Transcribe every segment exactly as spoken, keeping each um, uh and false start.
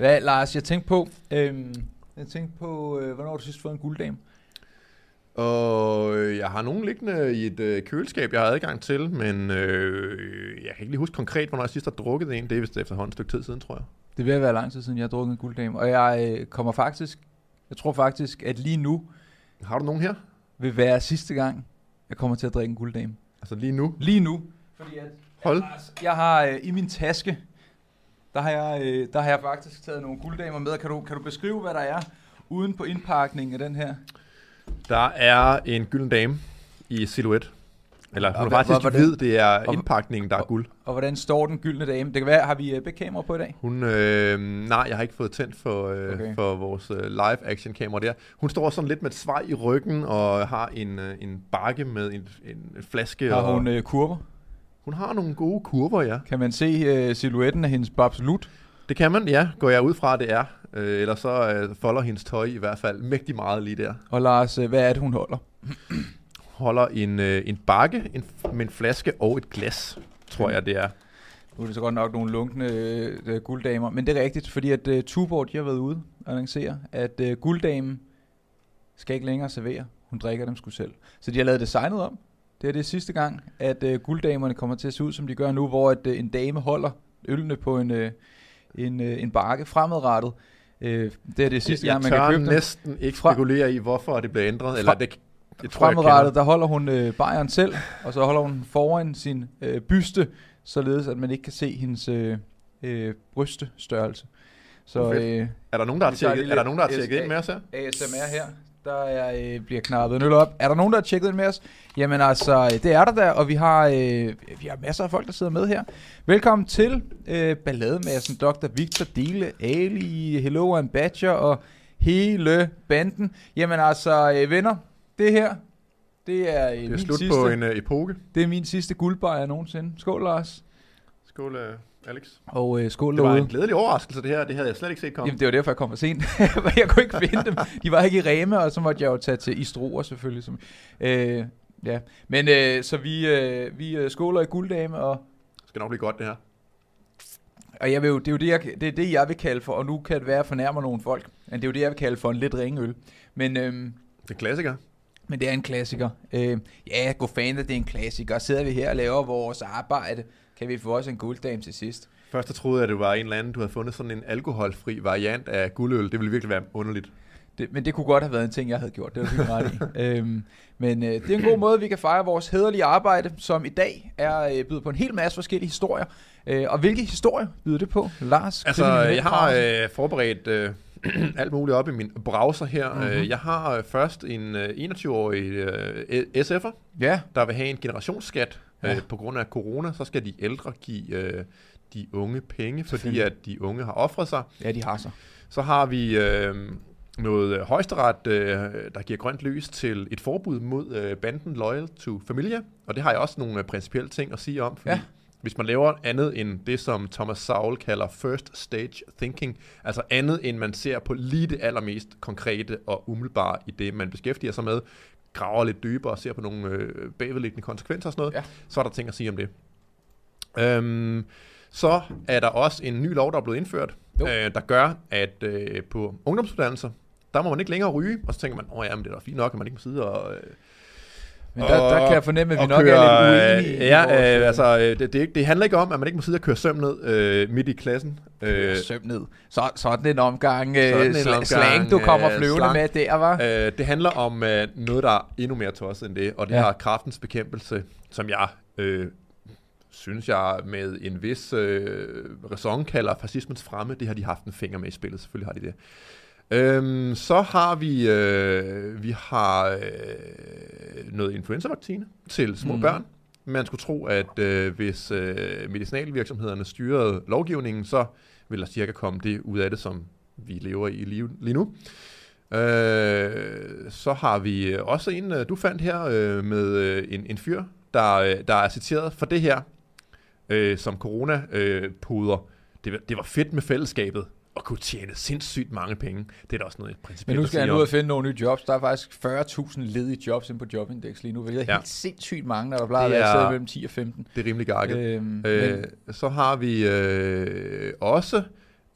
Hvad, Lars, jeg tænkte på, øhm, jeg tænkte på øh, hvornår du sidst fået en gulddame? Og øh, jeg har nogen liggende i et øh, køleskab, jeg har adgang til, men øh, jeg kan ikke lige huske konkret, hvornår jeg sidst har drukket en. Det er vist efterhånden et stykke tid siden, tror jeg. Det vil være lang tid siden, jeg har drukket en gulddame. Og jeg øh, kommer faktisk, jeg tror faktisk, at lige nu... Har du nogen her? Vil være sidste gang, jeg kommer til at drikke en gulddame. Altså lige nu? Lige nu. Fordi at, Hold. at jeg har øh, i min taske, der har, jeg, øh, der har jeg faktisk taget nogle gulddamer med. Kan du, kan du beskrive, hvad der er uden på indpakningen af den her? Der er en gylden dame i silhuet. Eller hun er faktisk hvordan, hvid, det er og, indpakningen, der og, er guld. Og hvordan står den gyldne dame? Det kan være, har vi begge kameraer på i dag? Hun, øh, nej, jeg har ikke fået tændt for, øh, okay. for vores øh, live-action-kamera der. Hun står sådan lidt med et svej i ryggen og har en, øh, en bakke med en, en flaske. Har hun og, øh, kurver? Hun har nogle gode kurver, ja. Kan man se øh, silhuetten af hendes babslut? Det kan man, ja. Går jeg ud fra, det er. Øh, eller så øh, folder hendes tøj i hvert fald mægtig meget lige der. Og Lars, øh, hvad er det, hun holder? holder en, øh, en bakke en, med en flaske og et glas, tror jeg det er. Nu er det så godt nok nogle lunkne øh, gulddamer, men det er rigtigt, fordi at øh, Tuborg, de har været ude og annoncere, at øh, gulddamen skal ikke længere servere, hun drikker dem sgu selv. Så de har lavet designet om. Det er det sidste gang, at øh, gulddamerne kommer til at se ud, som de gør nu, hvor at, øh, en dame holder ølene på en, øh, en, øh, en bakke fremadrettet. Øh, det er det sidste jeg gang, man kan købe næsten dem. Ikke spekulere i, hvorfor det bliver ændret, Fra- eller det Jeg tror, Fremadrettet, der holder hun øh, bajeren selv, og så holder hun foran sin øh, byste, således at man ikke kan se hendes øh, øh, brystestørrelse. Så, øh, er der nogen, der har tjekket, er der nogen, der har tjekket S- ind med os her? A S M R her, der er, øh, bliver knappet en øl op. Er der nogen, der har tjekket ind med os? Jamen altså, det er der der, og vi har, øh, vi har masser af folk, der sidder med her. Velkommen til øh, ballademassen, doktor Victor Dele, Ali, Hello and Badger og hele banden. Jamen altså, øh, venner. Det her, det er, det er min slut sidste, på en uh, epoke. Det er min sidste guldbajer nogensinde. Skål, Lars. Skål, uh, Alex. Og uh, skål derude. Det var en glædelig overraskelse, det her. Det havde jeg slet ikke set komme. Jamen, det var derfor, jeg kom for sent. Jeg kunne ikke finde dem. De var ikke i Rema, og så måtte jeg jo tage til Istroer, selvfølgelig. Som, uh, ja. Men uh, så vi, uh, vi skåler i gulddame. Og det skal nok blive godt, det her. Og jeg vil jo, det er jo det, jeg, det, er det, jeg vil kalde for, og nu kan det være, at jeg fornærmer nogle folk, men det er jo det, jeg vil kalde for en lidt ringeøl. Men, uh, det er klassiker. Men det er en klassiker. Øh, ja, god fan, det er en klassiker. Sidder vi her og laver vores arbejde, kan vi få også en gulddame til sidst. Først jeg troede jeg, at det var en eller anden, du havde fundet sådan en alkoholfri variant af guldøl. Det ville virkelig være underligt. Det, men det kunne godt have været en ting, jeg havde gjort. Det var ret i. Øhm, men øh, det er en god måde, vi kan fejre vores hæderlige arbejde, som i dag er øh, byder på en hel masse forskellige historier. Øh, og hvilke historier byder det på, Lars? Altså, jeg har øh, forberedt... Øh alt muligt op i min browser her. Mm-hmm. Jeg har først en enogtyve-årig S F'er, ja. Der vil have en generationsskat ja. På grund af corona. Så skal de ældre give de unge penge, fordi at de unge har offret sig. Ja, de har sig. Så har vi noget højesteret, der giver grønt lys til et forbud mod banden Loyal to Familia. Og det har jeg også nogle principielle ting at sige om, fordi ja. Hvis man laver andet end det, som Thomas Sowell kalder first stage thinking, altså andet end man ser på lige det allermest konkrete og umiddelbare i det, man beskæftiger sig med, graver lidt dybere og ser på nogle øh, bagvedliggende konsekvenser og sådan noget, ja. Så er der ting at sige om det. Øhm, så er der også en ny lov, der er blevet indført, øh, der gør, at øh, på ungdomsuddannelser, der må man ikke længere ryge, og så tænker man, åh ja, men det er da fint nok, at man ikke må sidde og... Øh, Men der, og, der kan jeg fornemme, at vi nok kører, er lidt uenige. Ja, øh, altså, det, det, det handler ikke om, at man ikke må sidde og køre søm ned øh, midt i klassen. Øh, søm ned. Så, sådan en omgang, øh, sådan en sl- omgang slang, du kommer øh, flyvende slang. Med der, hva'? Øh, det handler om øh, noget, der er endnu mere tosset end det, og det ja. Har Kræftens Bekæmpelse, som jeg øh, synes, jeg med en vis øh, ræson kalder fascismens fremme. Det har de haft en finger med i spillet, selvfølgelig har de det. Øhm, så har vi øh, vi har øh, noget influenza-vaccine til små mm. børn. Man skulle tro, at øh, hvis øh, medicinalvirksomhederne styrede lovgivningen, så ville der cirka komme det ud af det, som vi lever i lige, lige nu. Øh, så har vi også en, du fandt her, øh, med øh, en, en fyr, der, øh, der er citeret for det her, øh, som corona-poder. Øh, det, det var fedt med fællesskabet. Og kunne tjene sindssygt mange penge. Det er da også noget principielt. Men nu skal jeg nu ud og finde nogle nye jobs. Der er faktisk fyrre tusind ledige jobs ind på Jobindex lige nu. Det er ja. Helt sindssygt mange, når der plejer at sidde mellem ti og femten. Det er rimelig garket. Øhm, øh, så har vi øh, også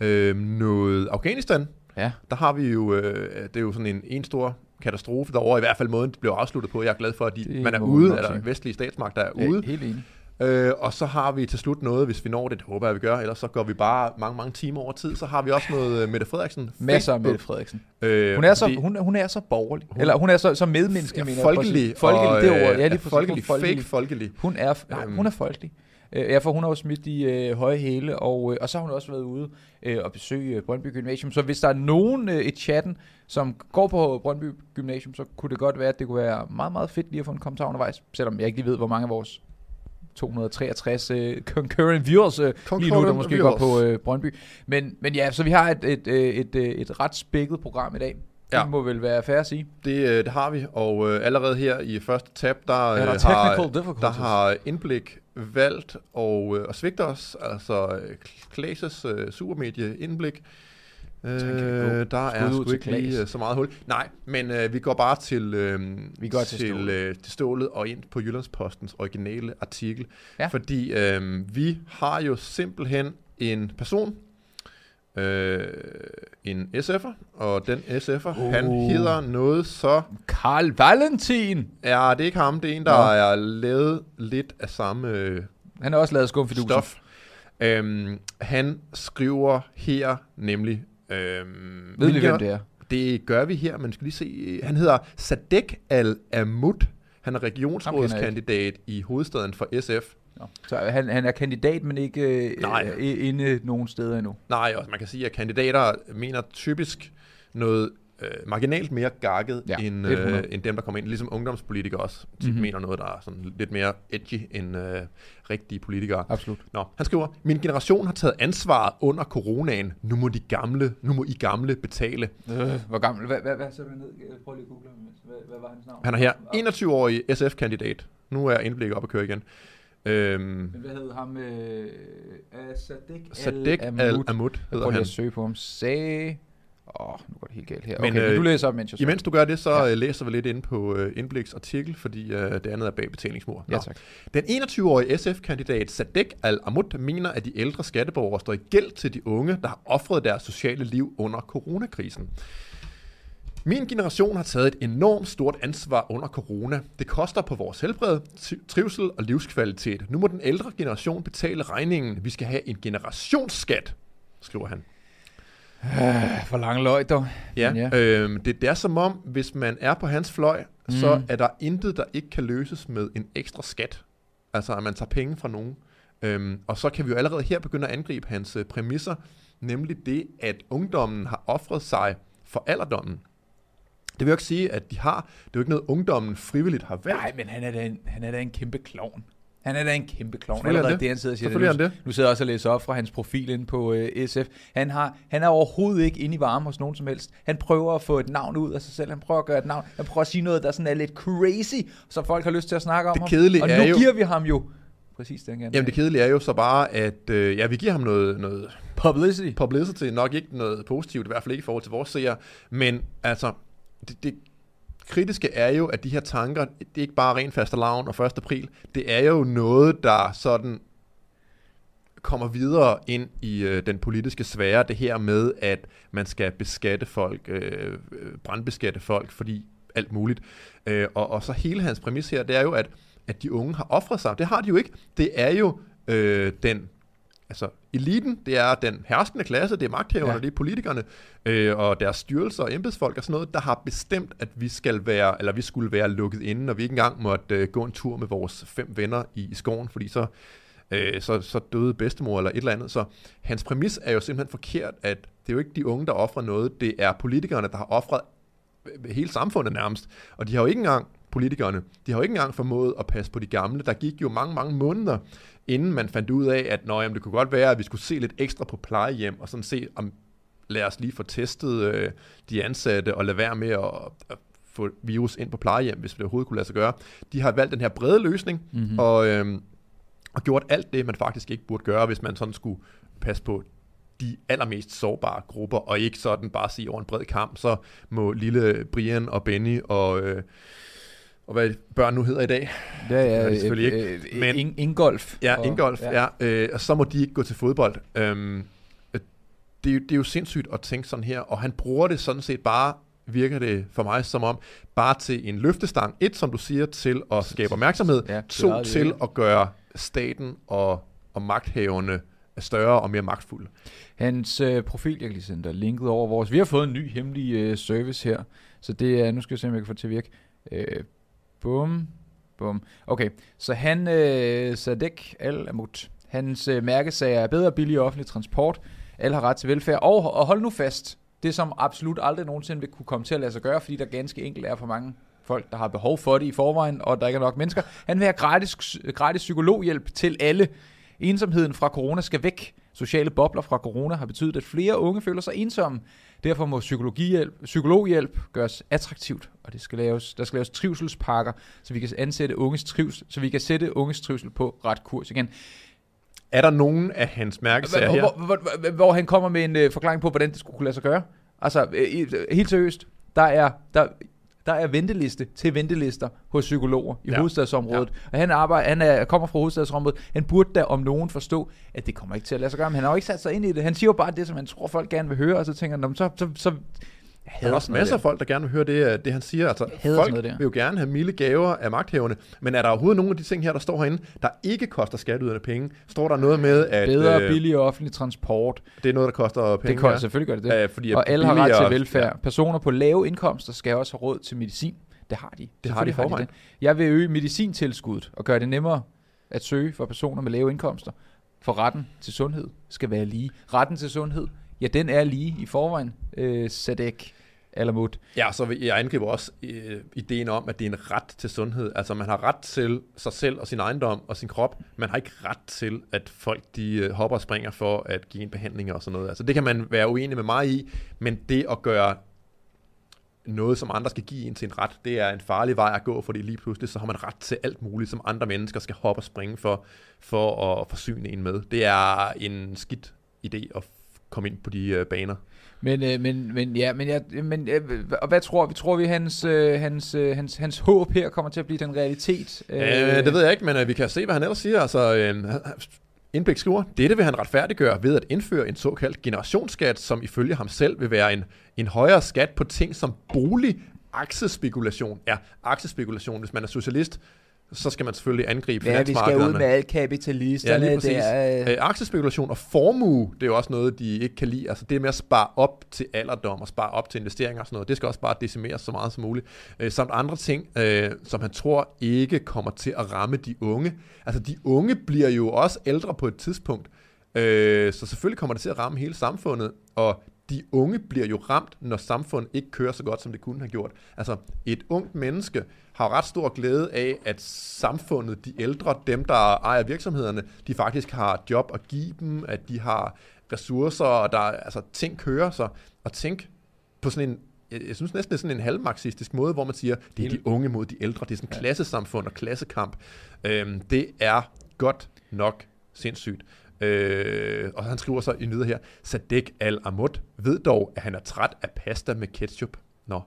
øh, noget Afghanistan, ja. Der har vi jo, øh, det er jo sådan en, en stor katastrofe derovre, i hvert fald måden det blev afsluttet på. Jeg er glad for, at de, er man er ude, eller altså, vestlige statsmagter er ude. Ja, helt enig. Øh, og så har vi til slut noget, hvis vi når det, det håber jeg vi gør, ellers så går vi bare mange, mange timer over tid, så har vi også noget Mette Frederiksen. Masser af Mette Frederiksen. Øh, hun, er så, hun, hun er så borgerlig, hun, eller hun er så, så medmenneske, ja, mener jeg. Folkelig. Folkelig, det ord. Ja, lige præcis. Folkelig, folkelig. Fake folkelig. Hun er, nej, hun er folkelig. Ja, for hun har jo smidt de øh, høje hæle, og, øh, og så har hun også været ude øh, og besøge øh, Brøndby Gymnasium. Så hvis der er nogen øh, i chatten, som går på Brøndby Gymnasium, så kunne det godt være, at det kunne være meget, meget fedt lige at få en kommentar undervejs, selvom jeg ikke lige ved, hvor mange af vores to hundrede og treogtres øh, concurrent viewers øh, concurrent lige nu, der måske viewers. Går på øh, Brøndby. Men, men ja, så vi har et, et, et, et, et ret spækket program i dag. Det ja. Må vel være fair at sige. Det, det har vi, og øh, allerede her i første tab, der, ja, der, har, der har Indblik valgt og, øh, og svigter os, altså Klases øh, supermedie Indblik. Øh, der er sgu ikke lige øh, så meget hul. Nej, men øh, vi går bare til, øh, vi går til, til, stålet. Øh, til stålet og ind på Jyllandspostens originale artikel. Ja. Fordi øh, vi har jo simpelthen en person, Øh, en S F'er, og den S F'er, oh. han hedder noget så... Carl Valentin! Ja, det er ikke ham, det er en, der ja. Er lavet lidt af samme... Øh, han har også lavet skumfidusen. Stof. Øhm, han skriver her nemlig... Øhm, ved vi, hvem det er? Det gør vi her, men skal lige se... Han hedder Sadek Al-Amoud. Han er regionsrådskandidat i hovedstaden for S F. Nå. Så han, han er kandidat, men ikke øh, inde nogen steder endnu. Nej, og man kan sige, at kandidater mener typisk noget øh, marginalt mere gakket, ja, end, øh, end dem, der kommer ind. Ligesom ungdomspolitikere også mm-hmm. mener noget, der er sådan lidt mere edgy end øh, rigtige politikere. Absolut. Nå, han skriver, min generation har taget ansvaret under coronaen. Nu må de gamle, nu må I gamle betale. Øh, hvor gammel? Hvad, hvad, hvad så du ned? Prøv lige at google ham. Hvad, hvad var hans navn? Han er her enogtyve-årig S F-kandidat. Nu er Indblik op at køre igen. Øhm, hvad hedder ham? Øh, Sadek Al-Amoud hedder han. Jeg søge på ham. Sag... Åh, oh, nu går det helt galt her. Men, okay, øh, men du læser op, mens jeg søger. Imens du gør det, så ja. læser vi lidt inde på uh, Indbliks artikel, fordi uh, det andet er bag betalingsmur. Ja, tak. Den enogtyve-årige S F-kandidat Sadek Al-Amoud mener, at de ældre skatteborgere står i gæld til de unge, der har ofret deres sociale liv under coronakrisen. Min generation har taget et enormt stort ansvar under corona. Det koster på vores helbred, trivsel og livskvalitet. Nu må den ældre generation betale regningen. Vi skal have en generationsskat, skriver han. Øh, for lange løg, dog. Ja, ja. Øh, det, det er som om, hvis man er på hans fløj, mm. så er der intet, der ikke kan løses med en ekstra skat. Altså, at man tager penge fra nogen. Øh, og så kan vi jo allerede her begynde at angribe hans øh, præmisser, nemlig det, at ungdommen har offret sig for alderdommen. Det vil jo ikke sige, at de har. Det er jo ikke noget, ungdommen frivilligt har valgt. Nej, men han er da en, han er da en kæmpe klovn. Han er da en kæmpe klovn. Allerede det, det han sidder og siger det. Nu, nu sidder jeg også og læser op fra hans profil inde på øh, S F. Han, har, han er overhovedet ikke inde i varme hos nogen som helst. Han prøver at få et navn ud af sig selv. Han prøver at gøre et navn. Han prøver at sige noget, der sådan er lidt crazy, så folk har lyst til at snakke om det ham. Og nu jo. giver vi ham jo præcis det, han gerne. Jamen det kedelige er jo så bare, at øh, ja, vi giver ham noget... noget publicity. Publicity. Nok ikke noget positivt, i hvert fald ikke i forhold til vores seere. Men altså... Det, det kritiske er jo, at de her tanker, det er ikke bare ren fastelavn og første april, det er jo noget, der sådan kommer videre ind i øh, den politiske sfære, det her med, at man skal beskatte folk, øh, brandbeskatte folk, fordi alt muligt. Øh, og, og så hele hans præmis her, det er jo, at, at de unge har ofret sig. Det har de jo ikke. Det er jo øh, den... Altså, eliten, det er den herskende klasse, det er magthaverne, ja. det er politikerne, øh, og deres styrelser og embedsfolk og sådan noget, der har bestemt, at vi skal være, eller vi skulle være lukket inde, og vi ikke engang måtte øh, gå en tur med vores fem venner i, i skoven, fordi så, øh, så, så døde bedstemor eller et eller andet. Så hans præmis er jo simpelthen forkert, at det er jo ikke de unge, der offrer noget, det er politikerne, der har offret hele samfundet nærmest, og de har jo ikke engang... Politikerne, de har jo ikke engang formået at passe på de gamle. Der gik jo mange, mange måneder, inden man fandt ud af, at nå, jamen, det kunne godt være, at vi skulle se lidt ekstra på plejehjem, og sådan se, om lad os lige få testet øh, de ansatte, og lade være med at, at få virus ind på plejehjem, hvis det overhovedet kunne lade sig gøre. De har valgt den her brede løsning, mm-hmm. og, øh, og gjort alt det, man faktisk ikke burde gøre, hvis man sådan skulle passe på de allermest sårbare grupper, og ikke sådan bare sige over en bred kamp, så må lille Brian og Benny og... Øh, og hvad børn nu hedder i dag. Ja, ja, det er selvfølgelig øh, øh, ikke. Men, in, Ingolf. Ja, Ingolf. Og, ja. Ja, øh, og så må de ikke gå til fodbold. Øhm, det er, jo, det er jo sindssygt at tænke sådan her, og han bruger det sådan set bare, virker det for mig som om, bare til en løftestang. Et, som du siger, til at skabe opmærksomhed. Ja, to, til at gøre staten og, og magthaverne større og mere magtfulde. Hans øh, profil, jeg kan lige sende dig linket over vores. Vi har fået en ny hemmelig øh, service her, så det er, nu skal jeg se, om jeg kan få til at virke. Øh, bum, bum. Okay, så han, øh, Sadek Al-Amoud, hans øh, mærkesager er bedre og billig offentlig transport, alle har ret til velfærd, og, og hold nu fast, det som absolut aldrig nogensinde vil kunne komme til at lade sig gøre, fordi der ganske enkelt er for mange folk, der har behov for det i forvejen, og der ikke er nok mennesker. Han vil have gratis, gratis psykologhjælp til alle. Ensomheden fra corona skal væk. Sociale bobler fra corona har betydet, at flere unge føler sig ensomme. Derfor må psykologhjælp, psykologhjælp gøres attraktivt, og det skal laves, der skal laves trivselspakker, så vi kan ansætte unges trivsel, så vi kan sætte unges trivsel på ret kurs igen. Er der nogen af hans mærkesager her? Hvor, hvor, hvor, hvor han kommer med en øh, forklaring på, hvordan det skulle kunne lade sig gøre. Altså, øh, helt seriøst, der er, der, der er venteliste til ventelister hos psykologer i ja. hovedstadsområdet. Ja. Og han, arbejder, han er, kommer fra hovedstadsområdet. Han burde da om nogen forstå, at det kommer ikke til at lade sig gøre. Men han har jo ikke sat sig ind i det. Han siger jo bare det, som han tror, folk gerne vil høre. Og så tænker han, så... så, så der er også masser af folk, der gerne vil høre det, det han siger. Altså, folk vil jo gerne have milde gaver af magthaverne, men er der overhovedet nogle af de ting her, der står herinde, der ikke koster skatteyderne penge? Står der noget med, at... Bedre og øh, billig offentlig transport. Det er noget, der koster penge. Det koster, selvfølgelig gør det det. Æh, fordi og alle har ret til velfærd. Ja. Personer på lave indkomster skal også have råd til medicin. Det har de. Det har de forvejen. Jeg vil øge medicintilskuddet og gøre det nemmere at søge for personer med lave indkomster. For retten til sundhed skal være lige. Retten til sundhed, ja, den er lige i forvejen, øh, Sadek Al-Amoud. Ja, så jeg angriber også øh, ideen om, at det er en ret til sundhed. Altså, man har ret til sig selv og sin ejendom og sin krop. Man har ikke ret til, at folk de øh, hopper og springer for at give en behandling og sådan noget. Altså, det kan man være uenig med mig i, men det at gøre noget, som andre skal give en til en ret, det er en farlig vej at gå, fordi lige pludselig så har man ret til alt muligt, som andre mennesker skal hoppe og springe for, for at forsyne en med. Det er en skidt idé at komme ind på de øh, baner. Men øh, men men ja, men jeg ja, men øh, og hvad tror vi tror vi hans øh, hans øh, hans hans håb her kommer til at blive den realitet? Øh, øh, det ved jeg ikke, men øh, vi kan se, hvad han ellers siger. Altså øh, Indblik skriver, dette vil han retfærdiggøre ved at indføre en såkaldt generationsskat, som ifølge ham selv vil være en en højere skat på ting som bolig, aktiespekulation. Ja, aktiespekulation, hvis man er socialist, så skal man selvfølgelig angribe finansmarkederne. Ja, vi skal ud med alle kapitalisterne. Ja, der, øh... aktiespekulation og formue, det er jo også noget, de ikke kan lide. Altså det med at spare op til alderdom og spare op til investeringer og sådan noget, det skal også bare decimeres så meget som muligt. Øh, samt andre ting, øh, som han tror ikke kommer til at ramme de unge. Altså de unge bliver jo også ældre på et tidspunkt, øh, så selvfølgelig kommer det til at ramme hele samfundet, og de unge bliver jo ramt, når samfundet ikke kører så godt, som det kunne have gjort. Altså, et ungt menneske har ret stor glæde af, at samfundet, de ældre, dem, der ejer virksomhederne, de faktisk har job at give dem, at de har ressourcer, og der altså, ting kører sig. Og tænk på sådan en, jeg synes næsten, det er sådan en halvmarxistisk måde, hvor man siger, det er de unge mod de ældre, det er sådan et klassesamfund og klassekamp. Øhm, det er godt nok sindssygt. Øh, og han skriver så i nyder her, Sadek Al-Amoud ved dog, at han er træt af pasta med ketchup. Nå,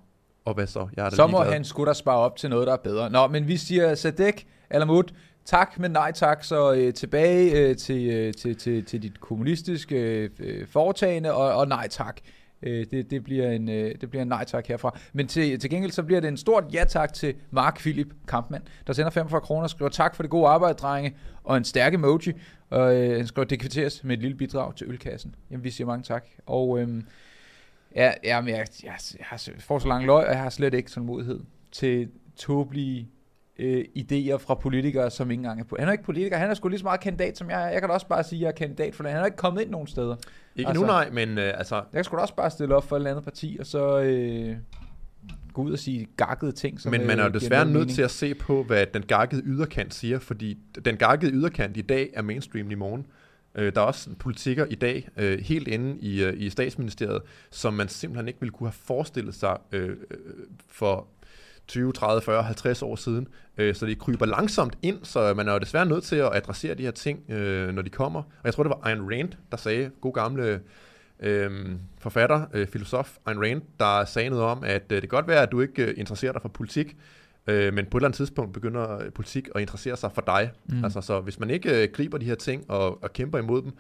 og hvad så? Jeg er så må han skulle da spare op til noget, der er bedre. Nå, men vi siger Sadek Al-Amoud, tak, men nej tak, så øh, tilbage øh, til, øh, til, til, til dit kommunistiske øh, foretagende, og, og nej tak. Øh, det, det, bliver en, øh, det bliver en nej tak herfra. Men til, til gengæld så bliver det en stort ja tak til Mark Philip Kampmann, der sender femogfyrre kroner og skriver, tak for det gode arbejde, drenge, og en stærk emoji. Og øh, han skriver, det kvitteres med et lille bidrag til ølkassen. Jamen, vi siger mange tak. Og øh, ja, ja, men jeg, jeg, jeg får så lang løg, og jeg har slet ikke sådan modighed til tåbelige øh, idéer fra politikere, som ikke engang er på. Han er ikke politiker, han er sgu lige så meget kandidat, som jeg er. Jeg kan da også bare sige, at jeg er kandidat for det. Han er ikke kommet ind nogen steder. Ikke altså, nu, nej, men øh, altså... Jeg kan sgu da også bare stille op for et eller andet parti, og så... Øh, gå ud og sige gakkede ting. Som men man er jo desværre nødt mening. til at se på, hvad den gakkede yderkant siger, fordi den gakkede yderkant i dag er mainstream i morgen. Øh, der er også politikker i dag, øh, helt inde i, øh, i statsministeriet, som man simpelthen ikke ville kunne have forestillet sig øh, for tyve, tredive, fyrre, halvtreds år siden. Øh, så det kryber langsomt ind, så man er jo desværre nødt til at adressere de her ting, øh, når de kommer. Og jeg tror, det var Ayn Rand, der sagde, god gamle... Øhm, forfatter, øh, filosof Ayn Rand, der sagde noget om, at øh, det kan godt være, at du ikke øh, interesserer dig for politik, øh, men på et eller andet tidspunkt begynder øh, politik at interessere sig for dig. Mm. Altså, så hvis man ikke øh, griber de her ting og, og kæmper imod dem,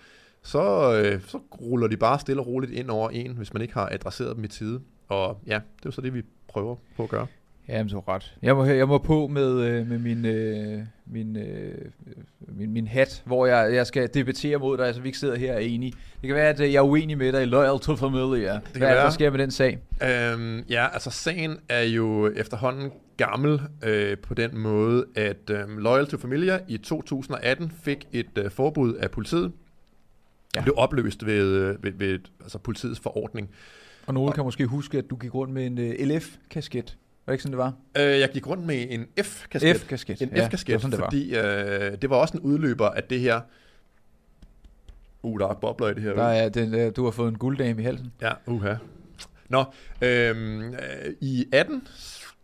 så, øh, så ruller de bare stille og roligt ind over en, hvis man ikke har adresseret dem i tide. Og ja, det er jo så det, vi prøver på at gøre. Jamen, så ret. Jeg må, jeg må på med, øh, med min, øh, min, øh, min, min hat, hvor jeg, jeg skal debattere mod dig, altså vi ikke sidder her og er enige. Det kan være, at jeg er uenig med dig i Loyal to Familia. Det kan Hvad være. Der sker med den sag? Øhm, ja, altså sagen er jo efterhånden gammel øh, på den måde, at øh, Loyal to Familia i to tusind og atten fik et øh, forbud af politiet. Ja. Det blev opløst ved, øh, ved, ved altså politiets forordning. Og nogen og, kan måske huske, at du gik rundt med en øh, L F-kasket. Var det ikke sådan, det var? Øh, jeg gik rundt med en F-kasket. F-kasket. En ja, F-kasket, det sådan, det fordi var. Øh, det var også en udløber af det her. Uh, der er bobler i det her. Der er, den, du har fået en gulddame i halsen. Ja, uha. Nå, øh, i atten,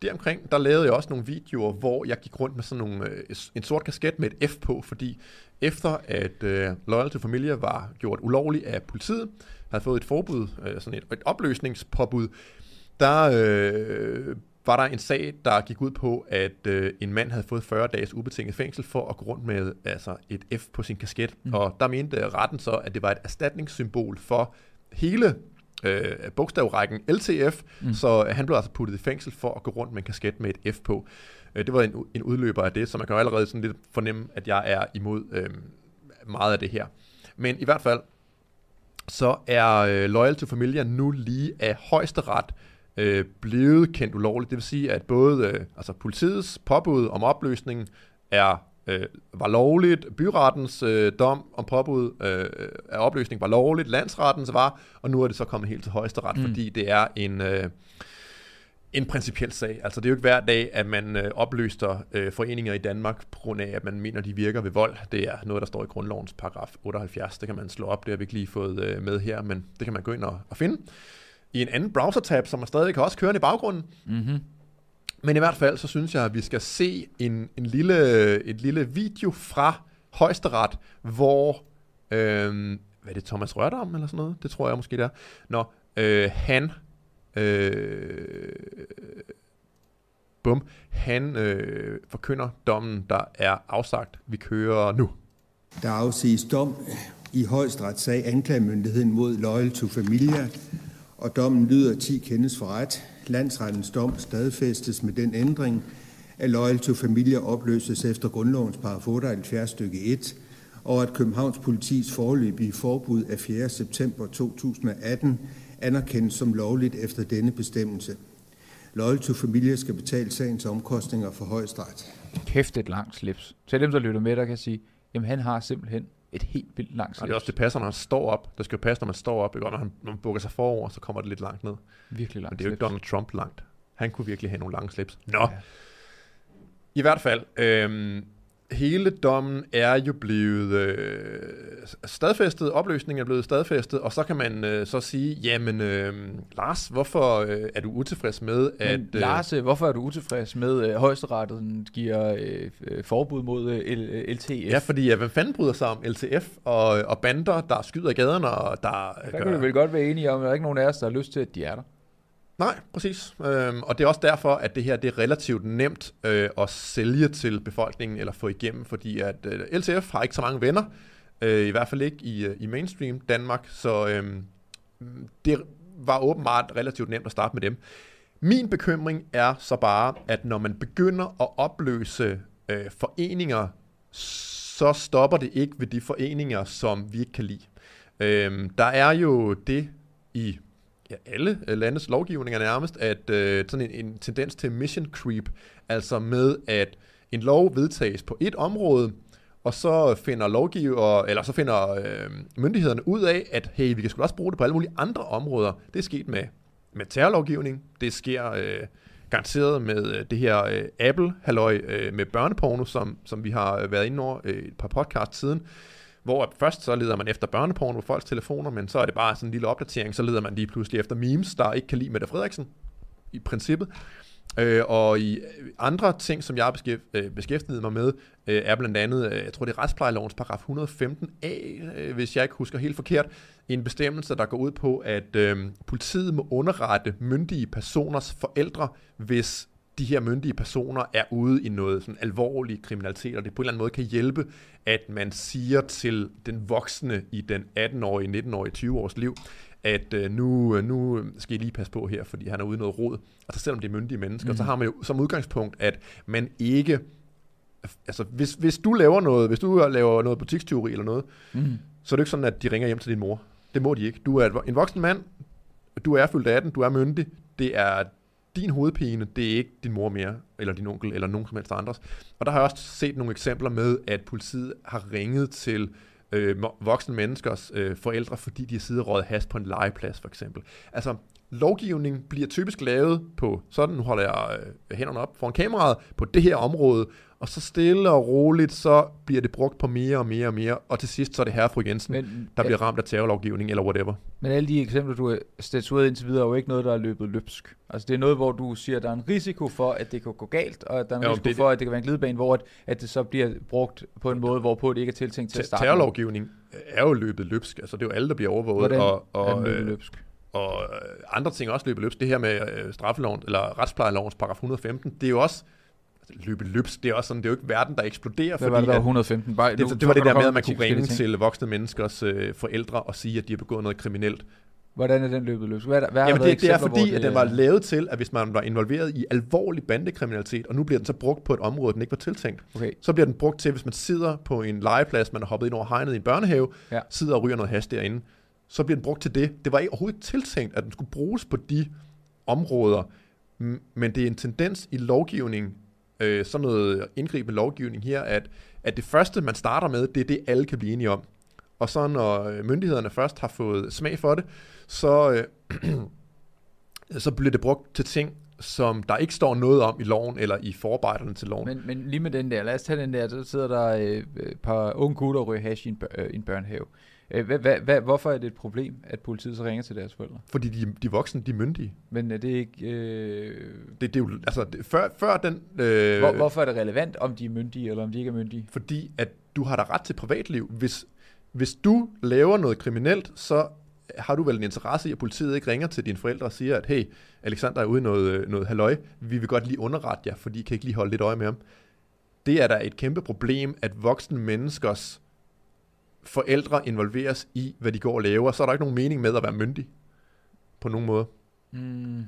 deromkring, der lavede jeg også nogle videoer, hvor jeg gik rundt med sådan nogle, en sort kasket med et F på, fordi efter at øh, Loyal to Familia var gjort ulovlig af politiet, havde fået et forbud, øh, sådan et, et opløsningspåbud, der... Øh, var der en sag, der gik ud på, at øh, en mand havde fået fyrre dages ubetinget fængsel for at gå rundt med altså et F på sin kasket. Mm. Og der mente retten så, at det var et erstatningssymbol for hele øh, bogstavrækken L T F, mm. så han blev altså puttet i fængsel for at gå rundt med en kasket med et F på. Øh, det var en, en udløber af det, så man kan jo allerede sådan lidt fornemme, at jeg er imod øh, meget af det her. Men i hvert fald, så er øh, Loyal to Familia nu lige af højesteret Øh, blevet kendt ulovligt. Det vil sige, at både øh, altså politiets påbud om opløsningen er, øh, var lovligt, byrettens øh, dom om påbud øh, af opløsning var lovligt, landsrettens var, og nu er det så kommet helt til højesteret, mm. fordi det er en, øh, en principiel sag. Altså det er jo ikke hver dag, at man øh, opløster øh, foreninger i Danmark på grund af, at man mener, de virker ved vold. Det er noget, der står i grundlovens paragraf otteoghalvfjerds. Det kan man slå op, det har vi ikke lige fået øh, med her, men det kan man gå ind og, og finde i en anden browser-tab, som man stadig kan også køre i baggrunden. Mm-hmm. Men i hvert fald, så synes jeg, at vi skal se en, en lille, et lille video fra højesteret, hvor, øh, hvad er det, Thomas Rørdam eller sådan noget? Det tror jeg måske, det er. Nå, øh, han, øh, bum, han øh, forkynder dommen, der er afsagt. Vi kører nu. Der afsiges dom i højesteret sag anklagemyndigheden mod Loyal to Familia, og dommen lyder ti kendes for ret. Landsrettens dom stadfæstes med den ændring, at Loyal to Familia opløses efter grundlovens paragraf otteoghalvfjerds stykke et, og at Københavns Politis foreløbige forbud af fjerde september to tusind og atten anerkendes som lovligt efter denne bestemmelse. Loyal to Familia skal betale sagens omkostninger for højesteret. Kæft et langt slips. Til dem, der lytter med, der kan sige, jamen han har simpelthen et helt vildt langt slips. Og det er også, det passer, når han står op. Det skal jo passe, når man står op. Ikke? Når han, når man bukker sig forover, så kommer det lidt langt ned. Virkelig langt. Men det er jo ikke Donald Trump langt. Han kunne virkelig have nogle lange slips. Nå. Ja. I hvert fald, øhm, hele dommen er jo blevet øh, stadfæstet. Opløsningen er blevet stadfæstet. Og så kan man øh, så sige, jamen øh, Lars, hvorfor øh, er du utilfreds med, at... Men, øh, Lars, hvorfor er du utilfreds med, at højesteretten giver øh, øh, forbud mod øh, L T F? Ja, fordi ja, hvem fanden bryder sig om L T F og, og bander, der skyder i gaderne og der... Der kan gør... vi vel godt være enige om, at der er ikke nogen af os, der har lyst til, at de er der. Nej, præcis. Øhm, og det er også derfor, at det her det er relativt nemt øh, at sælge til befolkningen eller få igennem, fordi at øh, L T F har ikke så mange venner, øh, i hvert fald ikke i, i mainstream Danmark, så øh, det var åbenbart relativt nemt at starte med dem. Min bekymring er så bare, at når man begynder at opløse øh, foreninger, så stopper det ikke ved de foreninger, som vi ikke kan lide. Øh, der er jo det i... Ja, alle landets lovgivninger nærmest, at øh, sådan en, en tendens til mission creep, altså med, at en lov vedtages på et område, og så finder lovgiver, eller så finder øh, myndighederne ud af, at hey, vi kan sgu også bruge det på alle mulige andre områder. Det er sket med, med terrorlovgivning, det sker øh, garanteret med det her øh, Apple-halløj øh, med børneporno, som, som vi har været inde over øh, et par podcasts siden, hvor først så leder man efter børneporno på folks telefoner, men så er det bare sådan en lille opdatering, så leder man lige pludselig efter memes, der ikke kan lide Mette Frederiksen, i princippet. Øh, og i andre ting, som jeg beskæftigede mig med, øh, er blandt andet, jeg tror det er retsplejelovens paragraf et hundrede og femten a, øh, hvis jeg ikke husker helt forkert, en bestemmelse, der går ud på, at øh, politiet må underrette myndige personers forældre, hvis de her myndige personer er ude i noget sådan alvorlig kriminalitet, og det på en eller anden måde kan hjælpe, at man siger til den voksne i den atten-årige, nitten-årige, tyve-års liv, at øh, nu, nu skal I lige passe på her, fordi han er ude i noget rod. Og så selvom det er myndige mennesker, mm. så har man jo som udgangspunkt, at man ikke... Altså, hvis, hvis du laver noget, hvis du laver noget butikstyveri eller noget, mm. så er det ikke sådan, at de ringer hjem til din mor. Det må de ikke. Du er en voksen mand, du er fyldt atten, du er myndig, det er... din hovedpine, det er ikke din mor mere, eller din onkel, eller nogen som helst andres. Og der har jeg også set nogle eksempler med, at politiet har ringet til øh, voksne menneskers øh, forældre, fordi de har siddet og røget has på en legeplads, for eksempel. Altså, lovgivning bliver typisk lavet på sådan, nu holder jeg øh, hænderne op foran kameraet, på det her område, og så stille og roligt, så bliver det brugt på mere og mere og mere, og til sidst så er det herre og fru Jensen, men, der bliver ramt af terrorlovgivning eller whatever. Men alle de eksempler, du har statueret indtil videre, er jo ikke noget, der er løbet løbsk. Altså det er noget, hvor du siger, at der er en risiko for, at det kan gå galt, og at der er en jo, risiko det, for, at det kan være en glidebane, hvor at, at det så bliver brugt på en måde, hvorpå det ikke er tiltænkt til at starte. Terrorlovgivning er jo løbet løbsk, altså det er jo alle, der bliver overvåget. Hvordan og, og, er løbet løbsk? Og andre ting også løbet løbsk. Det her med straffeloven, eller retsplejelovens paragraf et hundrede og femten, det er jo også løbe løbs, det er også sådan, det er jo ikke verden, der eksploderer. Hvad var det, der var et hundrede og femten? Bare, det, nu, det, det var det der med, at man kunne ringe til voksne menneskers øh, forældre og sige, at de har begået noget kriminelt. Hvordan er den løbet løbs? Hvad er, hvad Jamen, det, det eksempler, er fordi, det, at den var lavet til, at hvis man var involveret i alvorlig bandekriminalitet, og nu bliver den så brugt på et område, den ikke var tiltænkt, okay. så bliver den brugt til, hvis man sidder på en legeplads, man har hoppet ind over hegnet i en børnehave, ja. sidder og ryger noget hash derinde, så bliver den brugt til det. Det var ikke overhovedet tiltænkt, at den skulle bruges på de områder, men det er en tendens i lovgivningen, Øh, sådan noget indgribende lovgivning her, at, at det første, man starter med, det er det, alle kan blive enige om. Og så når myndighederne først har fået smag for det, så, øh, så bliver det brugt til ting, som der ikke står noget om i loven, eller i forarbejderne til loven. Men, men lige med den der, lad os tage den der, så sidder der øh, et par unge gutter og ryger hash i en, bør- øh, en børnehave. Hva, hva, hva, hvorfor er det et problem, at politiet så ringer til deres forældre? Fordi de, de voksne, de er myndige. Men er det ikke... Øh... Det, det er jo... Altså, det, før, før den... Øh... Hvor, hvorfor er det relevant, om de er myndige, eller om de ikke er myndige? Fordi at du har da ret til privatliv. Hvis, hvis du laver noget kriminelt, så har du vel en interesse i, at politiet ikke ringer til dine forældre og siger, at hey, Alexander er ude i noget, noget halløj, vi vil godt lige underrette jer, fordi I kan ikke lige holde lidt øje med ham. Det er da et kæmpe problem, at voksne menneskers forældre involveres i, hvad de går og laver, så er der ikke nogen mening med at være myndig på nogen måde. Mm.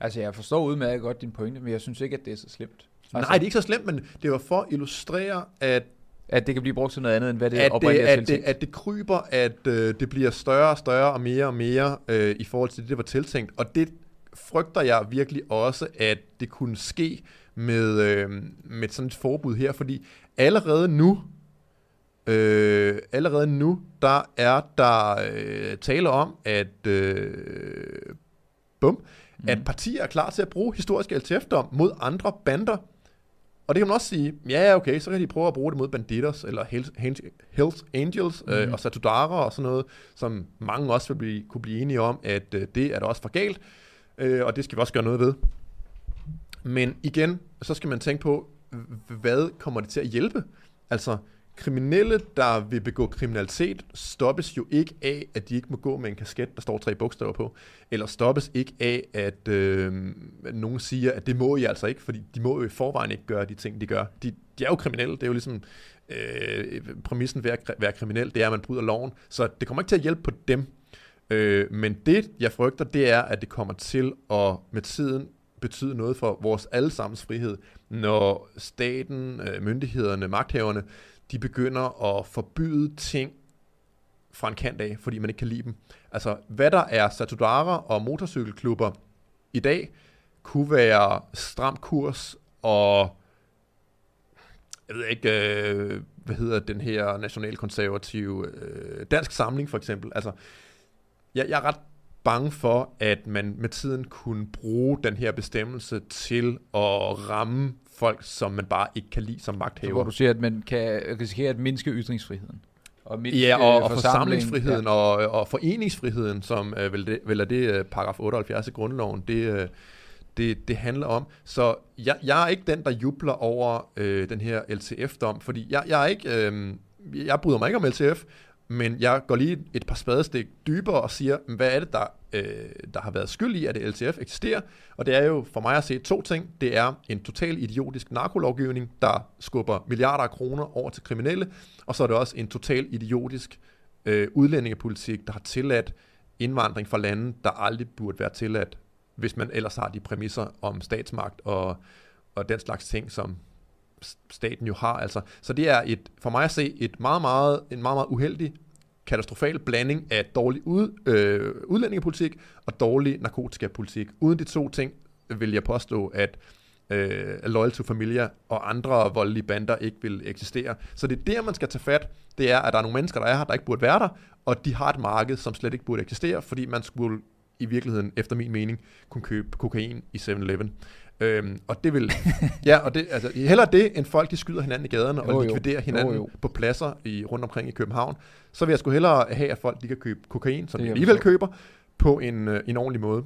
Altså, jeg forstår udmærket godt din pointe, men jeg synes ikke, at det er så slemt. Altså, nej, det er ikke så slemt, men det var for at illustrere, at at det kan blive brugt til noget andet, end hvad det oprindeligt er tiltænkt. At det kryber, at øh, det bliver større og større og mere og mere øh, i forhold til det, det var tiltænkt. Og det frygter jeg virkelig også, at det kunne ske med, øh, med sådan et forbud her, fordi allerede nu Øh, allerede nu, der er der øh, tale om, at øh, bum, mm. at partier er klar til at bruge historiske L T F-dom mod andre bander. Og det kan man også sige, ja okay, så kan de prøve at bruge det mod banditers, eller Hell's Angels, mm. øh, og Satudara og sådan noget, som mange også vil blive, kunne blive enige om, at øh, det er da også for galt, øh, og det skal vi også gøre noget ved. Men igen, så skal man tænke på, hvad kommer det til at hjælpe? Altså, kriminelle, der vil begå kriminalitet, stoppes jo ikke af, at de ikke må gå med en kasket, der står tre bogstaver på. Eller stoppes ikke af, at, øh, at nogen siger, at det må I altså ikke, fordi de må jo i forvejen ikke gøre de ting, de gør. De, de er jo kriminelle. Det er jo ligesom øh, præmissen ved at være kriminel, det er, at man bryder loven. Så det kommer ikke til at hjælpe på dem. Øh, men det, jeg frygter, det er, at det kommer til at med tiden betyde noget for vores allesammens frihed, når staten, myndighederne, magthaverne, de begynder at forbyde ting fra en kant af, fordi man ikke kan lide dem. Altså, hvad der er Satudara og motorcykelklubber i dag, kunne være Stram Kurs og, jeg ved ikke, øh, hvad hedder den her nationalkonservative øh, Dansk Samling, for eksempel. Altså, jeg, jeg er ret bange for, at man med tiden kunne bruge den her bestemmelse til at ramme folk, som man bare ikke kan lide som magthaver. Så hvor du siger, at man kan risikere at mindske ytringsfriheden. Og mindske, ja, og, og forsamlingsfriheden, ja. og, og foreningsfriheden, som øh, vel, det, vel er det øh, paragraf otteoghalvfjerds i grundloven, det, øh, det, det handler om. Så jeg, jeg er ikke den, der jubler over øh, den her L T F-dom, fordi jeg, jeg er ikke, øh, jeg bryder mig ikke om L T F, Men jeg går lige et par spadestik dybere og siger, hvad er det, der, øh, der har været skyld i, at L T F eksisterer? Og det er jo for mig at se to ting. Det er en total idiotisk narkolovgivning, der skubber milliarder af kroner over til kriminelle. Og så er det også en total idiotisk øh, udlændingepolitik, der har tilladt indvandring fra lande, der aldrig burde være tilladt, hvis man ellers har de præmisser om statsmagt og, og den slags ting, som staten jo har. Altså. Så det er et, for mig at se et meget, meget, en meget, meget uheldig, katastrofal blanding af dårlig ud, øh, udlændingepolitik og dårlig narkotikapolitik. Uden de to ting vil jeg påstå, at øh, Loyal to Familia og andre voldelige bander ikke vil eksistere. Så det er der, man skal tage fat. Det er, at der er nogle mennesker, der er her, der ikke burde være der, og de har et marked, som slet ikke burde eksistere, fordi man skulle i virkeligheden, efter min mening, kunne købe kokain i seven eleven. Øhm, og det vil, ja, og det, altså hellere det, end folk de skyder hinanden i gaderne jo, og likviderer jo. hinanden jo, jo. på pladser i, rundt omkring i København. Så vil jeg sgu hellere have, at folk de kan købe kokain, som det de alligevel køber, på en, øh, en ordentlig måde.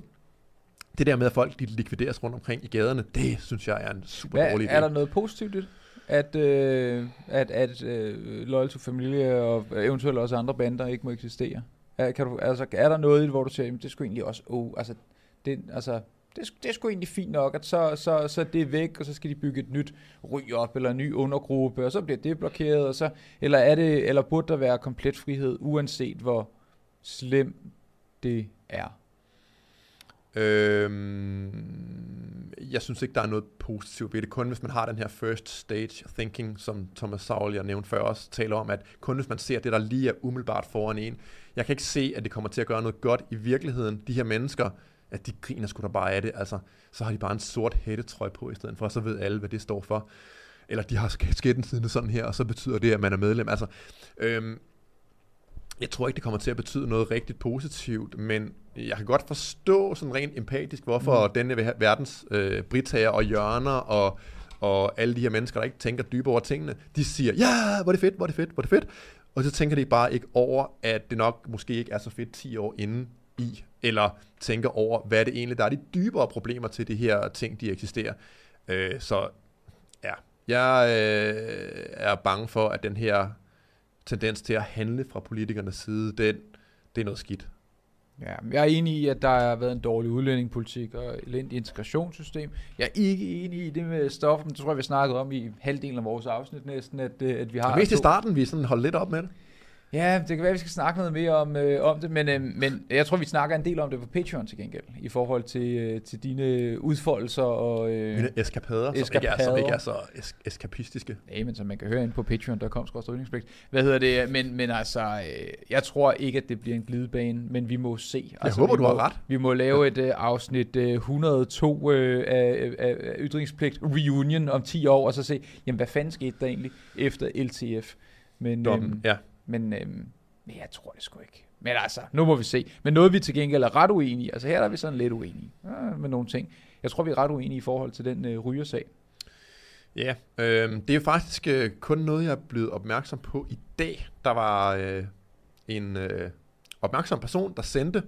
Det der med, at folk de likvideres rundt omkring i gaderne, det synes jeg er en super Hva, dårlig idé. Er der noget positivt i det? At, øh, at, at øh, Loyal to Familia og eventuelt også andre bander ikke må eksistere? Er, kan du, altså, er der noget i det, hvor du siger, det er sgu egentlig også, oh, altså, det, altså Det, det er sgu egentlig fint nok, at så, så, så det er væk, og så skal de bygge et nyt ryg op, eller en ny undergruppe, og så bliver det blokeret, og så, eller, er det, eller burde der være komplet frihed, uanset hvor slem det er? Øhm, jeg synes ikke, der er noget positivt ved det, kun hvis man har den her first stage thinking, som Thomas Sowell, jeg nævnte før også, taler om, at kun hvis man ser det, der lige er umiddelbart foran en. Jeg kan ikke se, at det kommer til at gøre noget godt i virkeligheden. De her mennesker, at de griner sgu da bare af det, altså, så har de bare en sort hættetrøje på i stedet for, og så ved alle, hvad det står for. Eller de har skætten siden sådan her, og så betyder det, at man er medlem. Altså, øhm, jeg tror ikke, det kommer til at betyde noget rigtigt positivt, men jeg kan godt forstå sådan rent empatisk, hvorfor mm. denne verdens øh, britager og hjørner og, og alle de her mennesker, der ikke tænker dybere over tingene, de siger, ja, hvor er det fedt, hvor er det fedt, hvor er det fedt. Og så tænker de bare ikke over, at det nok måske ikke er så fedt ti år inden, i, eller tænker over, hvad det egentlig der er de dybere problemer til de her ting, de eksisterer. Øh, så ja, jeg øh, er bange for, at den her tendens til at handle fra politikernes side, den, det er noget skidt. Ja, jeg er enig i, at der har været en dårlig udlændingepolitik og elendig integrationssystem. Jeg er ikke enig i det med stoffen. Det tror jeg, vi snakkede om i halvdelen af vores afsnit næsten, at, at vi har... Og mest i starten, vi sådan holdt lidt op med det. Ja, det kan være, at vi skal snakke noget mere om, øh, om det, men, øh, men jeg tror, vi snakker en del om det på Patreon til gengæld, i forhold til, øh, til dine udfoldelser og... Øh, Mine eskapader, eskapader, som ikke er så, ikke er så es- eskapistiske. Nej, men som man kan høre ind på Patreon, der kommer strømningspligt. Hvad hedder det? Men, men altså, øh, jeg tror ikke, at det bliver en glidebane, men vi må se. Altså, jeg håber, du må, har ret. Vi må lave et øh, afsnit øh, et hundrede og to øh, af, af, af ytringspligt reunion om ti år, og så se, jamen hvad fanden skete der egentlig efter L T F? Men, Dommen, øh, ja. Men, øhm, men jeg tror det sgu ikke. Men altså, nu må vi se. Men noget vi til gengæld er ret uenige i. Altså her er vi sådan lidt uenige øh, med nogle ting. Jeg tror vi er ret uenige i forhold til den øh, rygersag. Ja, øh, det er faktisk øh, kun noget jeg er blevet opmærksom på i dag. Der var øh, en øh, opmærksom person der sendte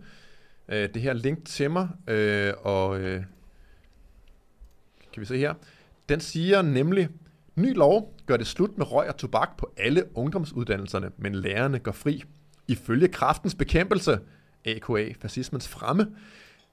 øh, det her link til mig. øh, Og øh, kan vi se her. Den siger nemlig: ny lov gør det slut med røg og tobak på alle ungdomsuddannelserne, men lærerne går fri. Ifølge Kræftens Bekæmpelse, A K A fascismens fremme,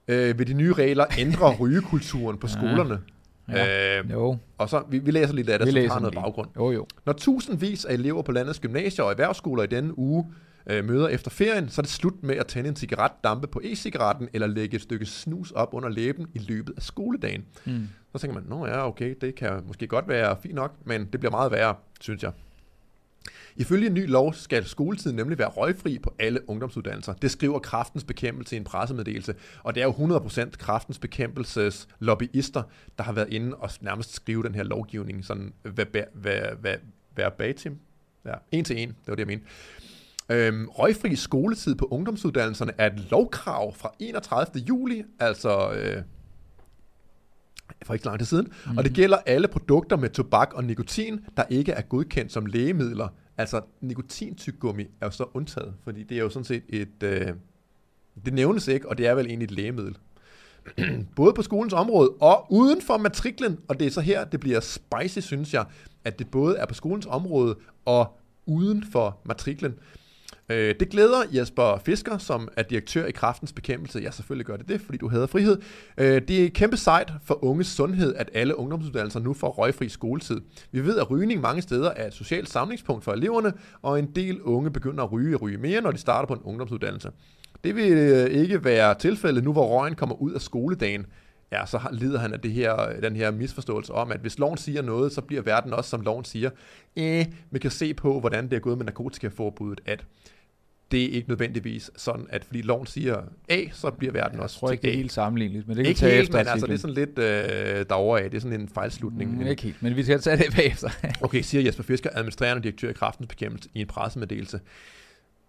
øh, vil de nye regler ændre rygekulturen på skolerne. Ja. Øh, jo. Og så, vi, vi læser lidt af det, vi så har noget lige. baggrund. Jo, jo. Når tusindvis af elever på landets gymnasier og erhvervsskoler i denne uge øh, møder efter ferien, så er det slut med at tænde en cigaret, dampe på e-cigaretten eller lægge et stykke snus op under læben i løbet af skoledagen. Mm. Så tænker man, nå ja, okay, det kan måske godt være fint nok, men det bliver meget værre, synes jeg. Ifølge en ny lov skal skoletiden nemlig være røgfri på alle ungdomsuddannelser. Det skriver Kræftens Bekæmpelse i en pressemeddelelse, og det er jo hundrede procent Kræftens Bekæmpelses lobbyister, der har været inde og nærmest skrive den her lovgivning, sådan verbatim. Ja, en til en, det var det, jeg mente. Øhm, røgfri skoletid på ungdomsuddannelserne er et lovkrav fra enogtredivte juli, altså... Øh, for ikke så lang tid siden, mm-hmm. og det gælder alle produkter med tobak og nikotin, der ikke er godkendt som lægemidler. Altså nikotintyggegummi er jo så undtaget, fordi det er jo sådan set et, øh, det nævnes ikke, og det er vel egentlig et lægemiddel. Både på skolens område og uden for matriklen, og det er så her, det bliver spicy, synes jeg, at det både er på skolens område og uden for matriklen. Øh, det glæder Jesper Fisker, som er direktør i Kræftens Bekæmpelse. Ja, selvfølgelig gør det det, fordi du hader frihed. Øh, det er et kæmpe sejt for unges sundhed, at alle ungdomsuddannelser nu får røgfri skoletid. Vi ved, at rygning mange steder er et socialt samlingspunkt for eleverne, og en del unge begynder at ryge og ryge mere, når de starter på en ungdomsuddannelse. Det vil øh, ikke være tilfældet nu, hvor røgen kommer ud af skoledagen. Ja, så lider han af det her, den her misforståelse om, at hvis loven siger noget, så bliver verden også, som loven siger. Eh, man kan se på, hvordan det er gået med narkotikaforbuddet, at det er ikke nødvendigvis sådan, at fordi loven siger A, så bliver verden ja, også til A. Jeg tror ikke, det er helt sammenligneligt, men det kan ikke tage helt, efter. Ikke helt, men altså det er sådan lidt øh, derovre af. Det er sådan en fejlslutning. Mm, ikke helt, men vi skal tage det bagefter. Okay, siger Jesper Fisker, administrerende direktør i Kræftens Bekæmpelse, i en pressemeddelelse.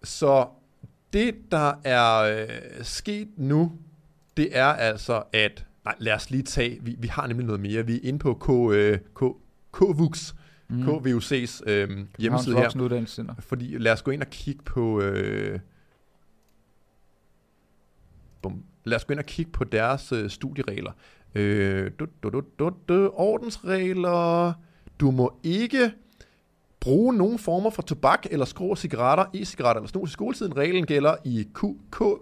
Så det, der er øh, sket nu, det er altså, at nej, lad os lige tage, vi, vi har nemlig noget mere. Vi er inde på K V U C's mm. K V U C's øh, hjemmeside her. Fordi lad os gå ind og kigge på øh, bum. Lad os gå ind og kigge på deres øh, studieregler. Øh, du, du, du, du, du, ordensregler. Du må ikke bruge nogen former for tobak eller skrå cigaretter, e-cigaretter eller snus i skoletiden. Reglen gælder i K V U C.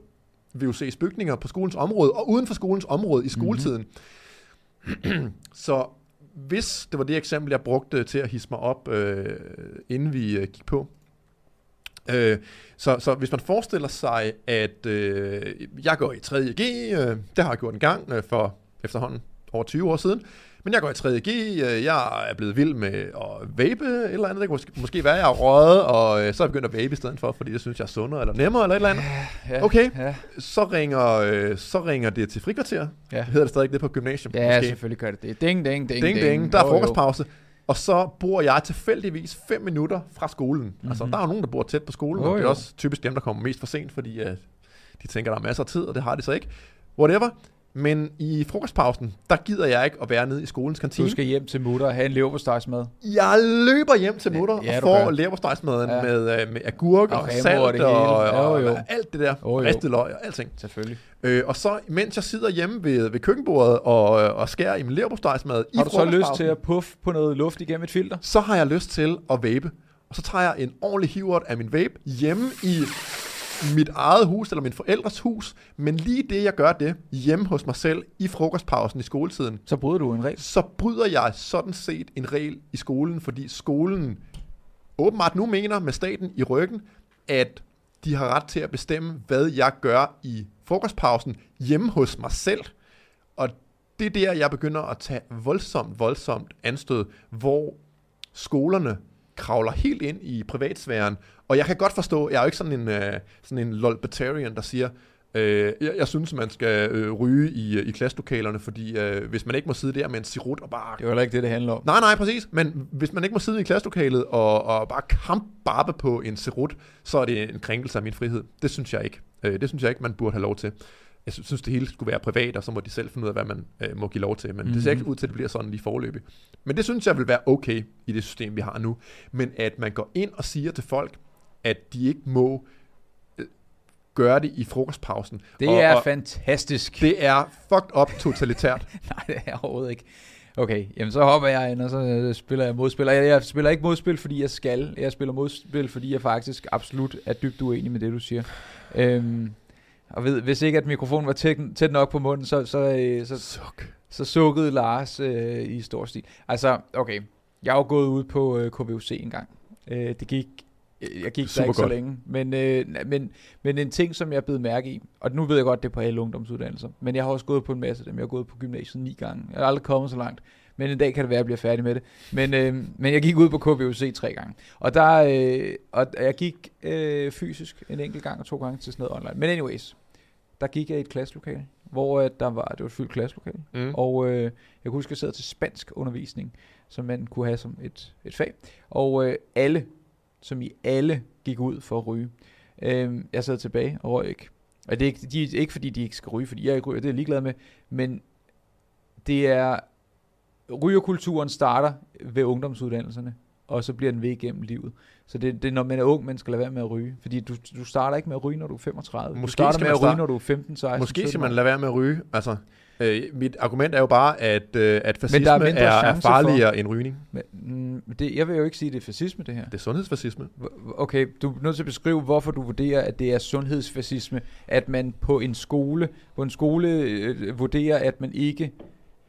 V U C's bygninger på skolens område og uden for skolens område i skoletiden. Mm-hmm. Så hvis det var det eksempel, jeg brugte til at hisse mig op, øh, inden vi øh, gik på. Øh, så, så hvis man forestiller sig, at øh, jeg går i tredje G, øh, det har jeg gjort en gang øh, for efterhånden over tyve år siden, men jeg går i tredje G, øh, jeg er blevet vild med at vape eller andet. Det kunne måske være, jeg er røget, og øh, så er jeg begyndt at vape i stedet for, fordi jeg synes, jeg er sundere eller nemmere eller et eller andet. Ja, okay, ja. Så, ringer, øh, så ringer det til frikvarter. Ja. Hedder det stadig det på gymnasium? Ja, måske. Selvfølgelig gør det det. Ding, ding, ding, ding. ding. Der er frokostpause. Og så bor jeg tilfældigvis fem minutter fra skolen. Mm-hmm. Altså, der er jo nogen, der bor tæt på skolen, oh, og det er også typisk dem, der kommer mest for sent, fordi øh, de tænker, der er masser af tid, og det har de så ikke. Whatever. Men i frokostpausen, der gider jeg ikke at være nede i skolens kantine. Du skal hjem til mutter og have en leverpostejsmad. Jeg løber hjem til mutter ja, og får leverpostejsmaden ja. med, med agurk og, og salt og, det og, og, jo, jo. og alt det der. Oh, ristet løg og alting. Selvfølgelig. Øh, og så mens jeg sidder hjemme ved, ved køkkenbordet og, og skærer i min leverpostejsmad i frokostpausen. Har du så lyst til at puffe på noget luft igennem et filter? Så har jeg lyst til at vape. Og så tager jeg en ordentlig hivert af min vape hjemme i mit eget hus eller min forældres hus, men lige det, jeg gør det hjemme hos mig selv i frokostpausen i skoletiden. Så bryder du en regel? Så bryder jeg sådan set en regel i skolen, fordi skolen åbenbart nu mener med staten i ryggen, at de har ret til at bestemme, hvad jeg gør i frokostpausen hjemme hos mig selv. Og det er der, jeg begynder at tage voldsomt, voldsomt anstød, hvor skolerne kravler helt ind i privatsfæren. Og jeg kan godt forstå, jeg er jo ikke sådan en, øh, sådan en lolbatarian, der siger, øh, jeg, jeg synes, man skal øh, ryge i, i klasselokalerne, fordi øh, hvis man ikke må sidde der med en sirut og bare... Det er jo heller ikke det, det handler om. Nej, nej, præcis. Men hvis man ikke må sidde i klasselokalet og, og bare kampbarbe på en sirut, så er det en krænkelse af min frihed. Det synes jeg ikke. Øh, det synes jeg ikke, man burde have lov til. Jeg synes, det hele skulle være privat, og så må de selv finde ud af, hvad man øh, må give lov til. Men mm-hmm. det ser ikke ud til, at det bliver sådan lige foreløbig. Men det synes jeg vil være okay i det system, vi har nu. Men at man går ind og siger til folk, at de ikke må øh, gøre det i frokostpausen. Det og, er og fantastisk. Det er fucked up totalitært. Nej, det er overhovedet ikke. Okay, jamen så hopper jeg ind, og så spiller jeg modspil. Jeg, jeg spiller ikke modspil, fordi jeg skal. Jeg spiller modspil, fordi jeg faktisk absolut er dybt uenig med det, du siger. Øhm... Og ved, hvis ikke at mikrofonen var tæt, tæt nok på munden, så, så, så, Suk. så sukkede Lars øh, i stor stil. Altså, okay, jeg er jo gået ud på øh, K V U C en gang. Øh, det gik, øh, jeg gik Super der ikke godt. så længe. Men, øh, men, men en ting, som jeg blev mærke i, og nu ved jeg godt, det er på alle ungdomsuddannelser, men jeg har også gået på en masse af dem. Jeg har gået på gymnasiet ni gange. Jeg har aldrig kommet så langt. Men en dag kan det være, at jeg bliver færdig med det. Men, øh, men jeg gik ud på K V U C tre gange. Og, der, øh, og jeg gik øh, fysisk en enkelt gang og to gange til sådan noget online. Men anyways, der gik jeg i et klasselokale, hvor øh, der var, det var et fyldt klasselokale. Mm. Og øh, jeg kunne huske, at jeg sad til spansk undervisning, som man kunne have som et, et fag. Og øh, alle, som i alle, gik ud for at ryge. Øh, jeg sad tilbage og røg ikke. Og det er ikke, de, ikke fordi, de ikke skal ryge, fordi jeg ikke ryger, det er jeg ligeglad med. Men det er... Rygerkulturen starter ved ungdomsuddannelserne, og så bliver den ved igennem livet. Så det, det er, når man er ung, man skal lade være med at ryge. Fordi du, du starter ikke med at ryge, når du er femogtredive. Måske du starter med at ryge, start... når du er femten, seksten, Måske skal man lade være med at ryge. Altså, Øh, mit argument er jo bare, at, øh, at fascisme er, er farligere for... end rygning. Men, det, jeg vil jo ikke sige, at det er fascisme, det her. Det er sundhedsfascisme. Okay, du er nødt til at beskrive, hvorfor du vurderer, at det er sundhedsfascisme, at man på en skole, på en skole øh, vurderer, at man ikke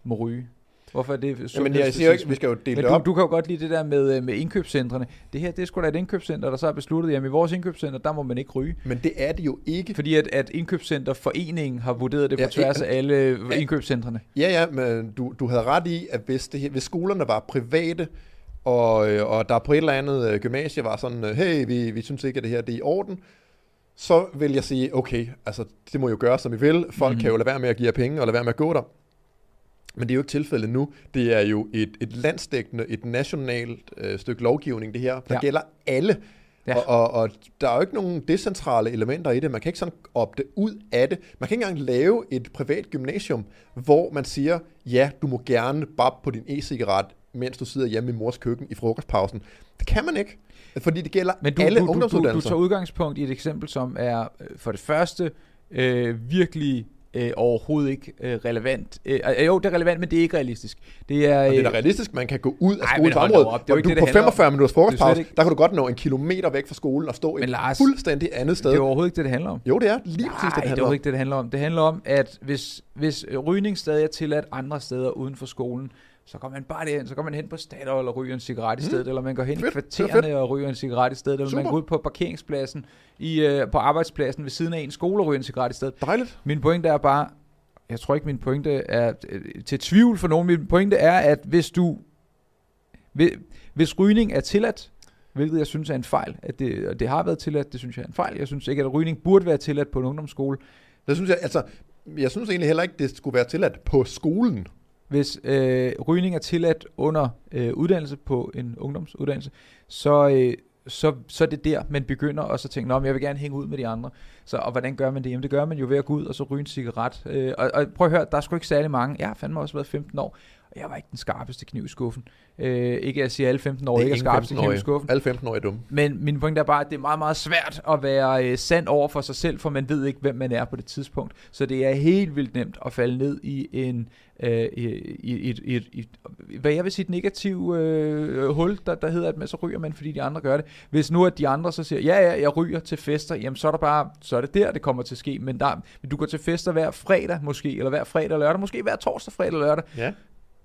må ryge. Hvorfor er det sundhedsfascisme? Jamen jeg siger jo ikke, vi skal jo dele men det op. Du, du kan jo godt lide det der med, med indkøbscentrene. Det her, det er sgu da et indkøbscenter, der så har besluttet, jamen i vores indkøbscenter, der må man ikke ryge. Men det er det jo ikke. Fordi at, at indkøbscenterforeningen har vurderet det på ja, tværs af alle ja, indkøbscentrene. Ja, ja, men du, du havde ret i, at hvis, det, hvis skolerne var private, og, og der på et eller andet gymnasie var sådan, hey, vi, vi synes ikke, at det her det er i orden, så vil jeg sige, okay, altså det må jo gøre, som I vil. Folk mm-hmm. kan jo lade være med at give jer penge, og lade være med at gå der. Men det er jo ikke tilfældet nu. Det er jo et, et landsdækkende, et nationalt øh, stykke lovgivning, det her. Der ja. gælder alle. Ja. Og, og, og der er jo ikke nogen decentrale elementer i det. Man kan ikke sådan opte ud af det. Man kan ikke engang lave et privat gymnasium, hvor man siger, ja, du må gerne bare på din e-cigaret, mens du sidder hjemme i mors køkken i frokostpausen. Det kan man ikke, fordi det gælder Men du, alle du, ungdomsuddannelser. Du, du, du tager udgangspunkt i et eksempel, som er for det første øh, virkelig... Øh, overhovedet ikke øh, relevant. Øh, jo, det er relevant, men det er ikke realistisk. Det er, øh... det er realistisk, man kan gå ud af skolens område. Op, det er ikke du, det, det på femogfyrre om. Minutters frokostpause, der kan du godt nå en kilometer væk fra skolen og stå et Lars, fuldstændig andet sted. Det er overhovedet ikke det, det handler om. Jo, det er lige præcis det, det handler om. Nej, det er ikke det, det handler om. Det handler om, at hvis, hvis rygning stadig er tilladt andre steder uden for skolen, så går man bare derhen, så går man hen på Statoil og ryger en cigaret i stedet, mm. eller man går hen fedt, i kvartererne og ryger en cigaret i stedet, eller Super. man går ud på parkeringspladsen, i, øh, på arbejdspladsen ved siden af en skole og ryger en cigaret i stedet. Dejligt. Min pointe er bare, jeg tror ikke min pointe er øh, til tvivl for nogen, min pointe er, at hvis du, hvis, hvis rygning er tilladt, hvilket jeg synes er en fejl, at det, og det har været tilladt, det synes jeg er en fejl, jeg synes ikke, at rygning burde være tilladt på en ungdomsskole. Det synes jeg, altså, jeg synes egentlig heller ikke, det skulle være tilladt på skolen. Hvis øh, rygning er tilladt under øh, uddannelse på en ungdomsuddannelse, så, øh, så, så er det der, man begynder også at tænke, nå, men jeg vil gerne hænge ud med de andre. Så, og hvordan gør man det? Jamen det gør man jo ved at gå ud og så ryge en cigaret. Øh, og, og prøv at høre, der er sgu ikke særlig mange. Jeg har fandme også været femten år, og jeg var ikke den skarpeste kniv i skuffen. Øh, ikke at sige, at alle femten år ikke er skarpeste kniv i skuffen. Alle femten år er dumme. Men min pointe er bare, at det er meget, meget svært at være øh, sand over for sig selv, for man ved ikke, hvem man er på det tidspunkt. Så det er helt vildt nemt at falde ned i en... Øh, i, i, i, i, i, hvad jeg vil sige, et negativt øh, hul, der, der hedder, at man så ryger man, fordi de andre gør det. Hvis nu at de andre så siger, ja, ja, jeg ryger til fester, jamen så er der bare, så er det der, det kommer til at ske. Men der, du går til fester hver fredag måske, eller hver fredag og lørdag, måske hver torsdag, fredag og lørdag. Ja.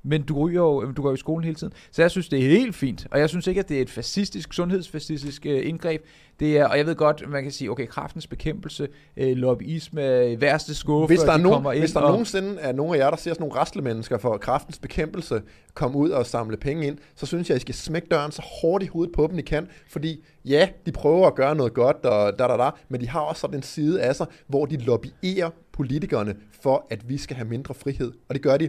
Men du ryger jo, du går jo i skolen hele tiden. Så jeg synes, det er helt fint. Og jeg synes ikke, at det er et fascistisk, sundhedsfascistisk øh, indgreb. Det er, og jeg ved godt, man kan sige, okay, Kræftens Bekæmpelse, øh, lobbyisme, værste skuffe, hvis der, er de nogen, hvis der og... nogensinde er nogen af jer, der ser sådan nogle rastlemennesker for Kræftens Bekæmpelse, komme ud og samle penge ind, så synes jeg, I skal smække døren så hårdt i hovedet på dem, I kan. Fordi ja, de prøver at gøre noget godt, og da, da, da, men de har også sådan en side af sig, hvor de lobbyerer politikerne for, at vi skal have mindre frihed. Og det gør de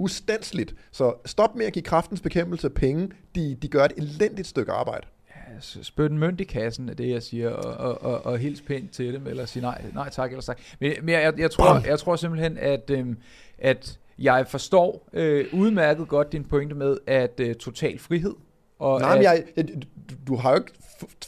ustandsligt. Så stop med at give Kræftens Bekæmpelse penge. De, de gør et elendigt stykke arbejde. Ja, spyt en mønt i kassen, er det, jeg siger, og, og, og, og hils pænt til dem, eller sige nej, nej tak, eller tak. Men, men jeg, jeg, tror, jeg tror simpelthen, at, øhm, at jeg forstår øh, udmærket godt din pointe med, at øh, total frihed. Og nej, at, men jeg, jeg, du har jo ikke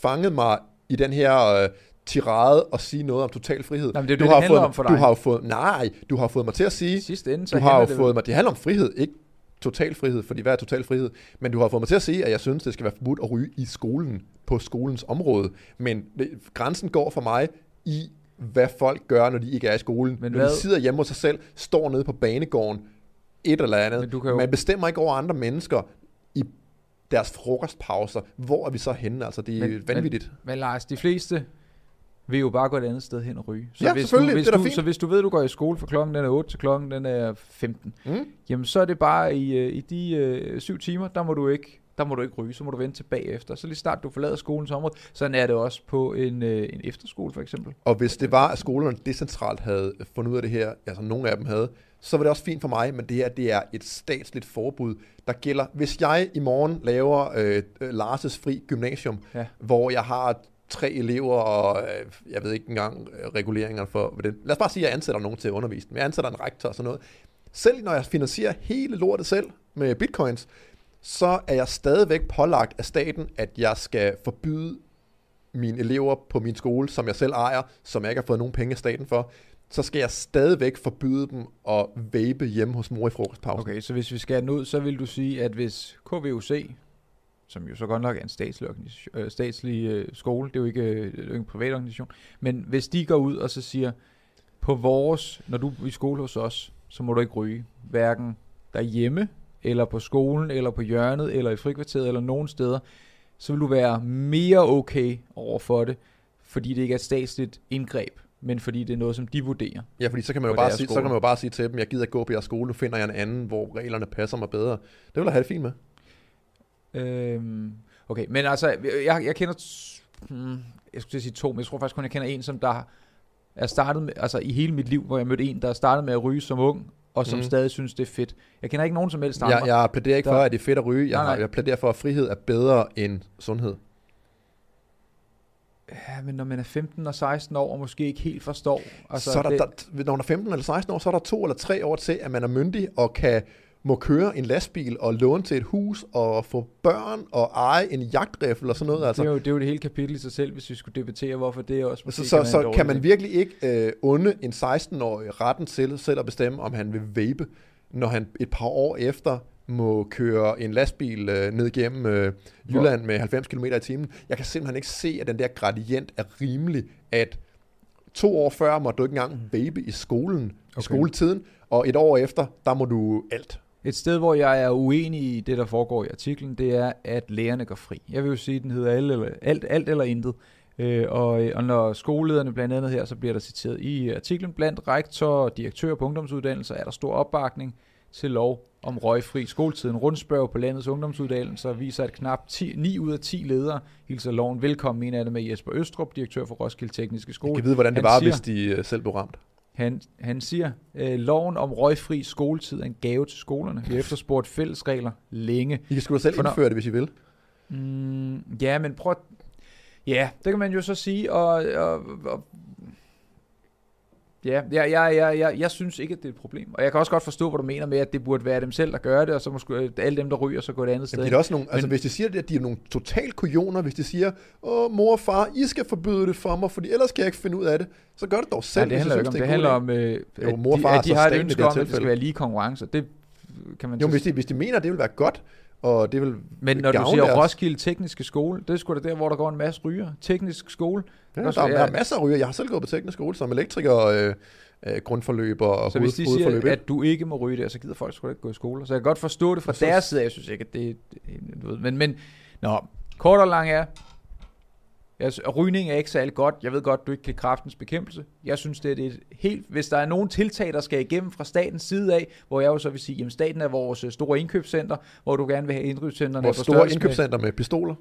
fanget mig i den her... Øh, tirade og sige noget om total frihed. Nej, det er det, du har det fået, om for dig. Du har fået, nej, du har fået mig til at sige, sidste ende, så du har jo det fået mig, det handler om frihed, ikke total frihed, fordi hvad er total frihed? Men du har fået mig til at sige, at jeg synes, det skal være forbudt at ryge i skolen, på skolens område. Men grænsen går for mig i, hvad folk gør, når de ikke er i skolen. Men når hvad? De sidder hjemme hos sig selv, står nede på banegården, et eller andet. Jo... Man bestemmer ikke over andre mennesker, deres frokostpauser. Hvor er vi så henne? Altså, det er men, vanvittigt. Men, men Lars, de fleste... vil jo bare gå et andet sted hen og ryge. Så, ja, hvis, du, hvis, du, så hvis du ved, at du går i skole fra klokken den er otte til klokken den er femten, mm. jamen så er det bare i, i de øh, syv timer, der må du ikke der må du ikke ryge, så må du vente til bagefter. Så lige snart du forlader skolens område, sådan er det også på en, øh, en efterskole for eksempel. Og hvis det var, at skolerne decentralt havde fundet ud af det her, altså nogle af dem havde, så var det også fint for mig, men det her det er et statsligt forbud, der gælder. Hvis jeg i morgen laver øh, Lars' fri gymnasium, ja. hvor jeg har... tre elever, og jeg ved ikke engang reguleringerne for det. Lad os bare sige, at jeg ansætter nogen til at undervise dem. Jeg ansætter en rektor og sådan noget. Selv når jeg finansierer hele lortet selv med bitcoins, så er jeg stadigvæk pålagt af staten, at jeg skal forbyde mine elever på min skole, som jeg selv ejer, som jeg ikke har fået nogen penge af staten for. så skal jeg stadigvæk forbyde dem at vape hjemme hos mor i frokostpausen. Okay, så hvis vi skal den ud, så vil du sige, at hvis K V U C, som jo så godt nok er en statslig, øh, statslig øh, skole, det er jo ikke øh, en privat organisation, men hvis de går ud og så siger, på vores, når du er i skole hos os, så må du ikke ryge, hverken derhjemme, eller på skolen, eller på hjørnet, eller i frikvarteret, eller nogen steder, så vil du være mere okay over for det, fordi det ikke er et statsligt indgreb, men fordi det er noget, som de vurderer. Ja, fordi så kan man jo, bare sige, så kan man jo bare sige til dem, jeg gider ikke gå på jeres skole, nu finder jeg en anden, hvor reglerne passer mig bedre. Det vil jeg have det fint med. Øhm, okay, men altså, jeg, jeg kender, hmm, jeg skulle sige to, men jeg tror faktisk kun, jeg kender en, som der er startet med, altså i hele mit liv, hvor jeg mødte en, der er startet med at ryge som ung, og som mm. stadig synes, det er fedt. Jeg kender ikke nogen som helst. Jeg, jeg plæderer ikke der... for, at det er fedt at ryge. Jeg, nej, nej. jeg plæderer for, at frihed er bedre end sundhed. Ja, men når man er femten og seksten år, og måske ikke helt forstår... Altså så er der, det... der, når man er femten eller seksten år, så er der to eller tre år til, at man er myndig og kan, må køre en lastbil og låne til et hus og få børn og eje en jagtrifle og sådan noget. Altså. Det, er jo, det er jo det hele kapitel i sig selv, hvis vi skulle debattere, hvorfor det er også... Så, så, så kan, kan man virkelig ikke øh, unde en seksten-årig retten til selv at bestemme, om han vil vape, når han et par år efter... må køre en lastbil øh, ned gennem øh, Jylland med halvfems kilometer i timen. Jeg kan simpelthen ikke se, at den der gradient er rimelig, at to år før må du ikke engang vape i skolen, okay. i skoletiden, og et år efter, der må du alt. Et sted, hvor jeg er uenig i det, der foregår i artiklen, det er, at lærerne går fri. Jeg vil jo sige, at den hedder alt eller, alt, alt eller intet. Øh, og, og når skolelederne blandt andet her, så bliver der citeret i artiklen, blandt rektor, direktør på ungdomsuddannelser er der stor opbakning til lov om røgfri skoletiden. Rundspørg på landets ungdomsuddannelser viser, at knap ni ud af ti ledere hilser loven velkommen. En af dem er Jesper Østrup, direktør for Roskilde Tekniske Skole. Jeg kan vide, hvordan det han var, siger, hvis de selv blev ramt. Han, han siger, loven om røgfri skoletid er en gave til skolerne. Vi har efterspurgt fælles regler længe. I kan sgu da selv indføre det, hvis I vil. Mm, ja, men prøv... Ja, det kan man jo så sige, og... og, og Ja, jeg, jeg, jeg, jeg, jeg synes ikke, at det er et problem. Og jeg kan også godt forstå, hvad du mener med, at det burde være dem selv, der gør det, og så måske alle dem, der ryger, så går det andet sted. Jamen, det er også nogle, men, altså hvis de siger det, at de er nogle totalt kujoner, hvis de siger, åh, mor og far, I skal forbyde det for mig, fordi ellers kan jeg ikke finde ud af det, så gør det dog selv. Nej, det handler ikke om, det handler om, øh, jo, mor og far, at de, at de har et ønske om, at det skal være lige konkurrence. Det kan man jo, hvis de, hvis de mener, at det vil være godt, og det vil men når du siger deres... Roskilde Tekniske Skole, det er sgu da der, hvor der går en masse ryger. Teknisk skole. Ja, der, der er, er masser af ryger. Jeg har selv gået på teknisk skole som elektriker, øh, øh, grundforløb og så hoved, hvis de siger, at du ikke må ryge der, så gider folk sgu da ikke gå i skole. Så jeg kan godt forstå det fra så... deres side. Jeg synes ikke, at det er... Men, men nå, kort og lang er... Altså, rygning er ikke særlig godt. Jeg ved godt, du ikke kan Kræftens Bekæmpelse. Jeg synes, det er et helt... Hvis der er nogen tiltag, der skal igennem fra statens side af, hvor jeg jo så vil sige, jamen staten er vores store indkøbscenter, hvor du gerne vil have indkøbscenterne... Vores store indkøbscenter med, med pistoler.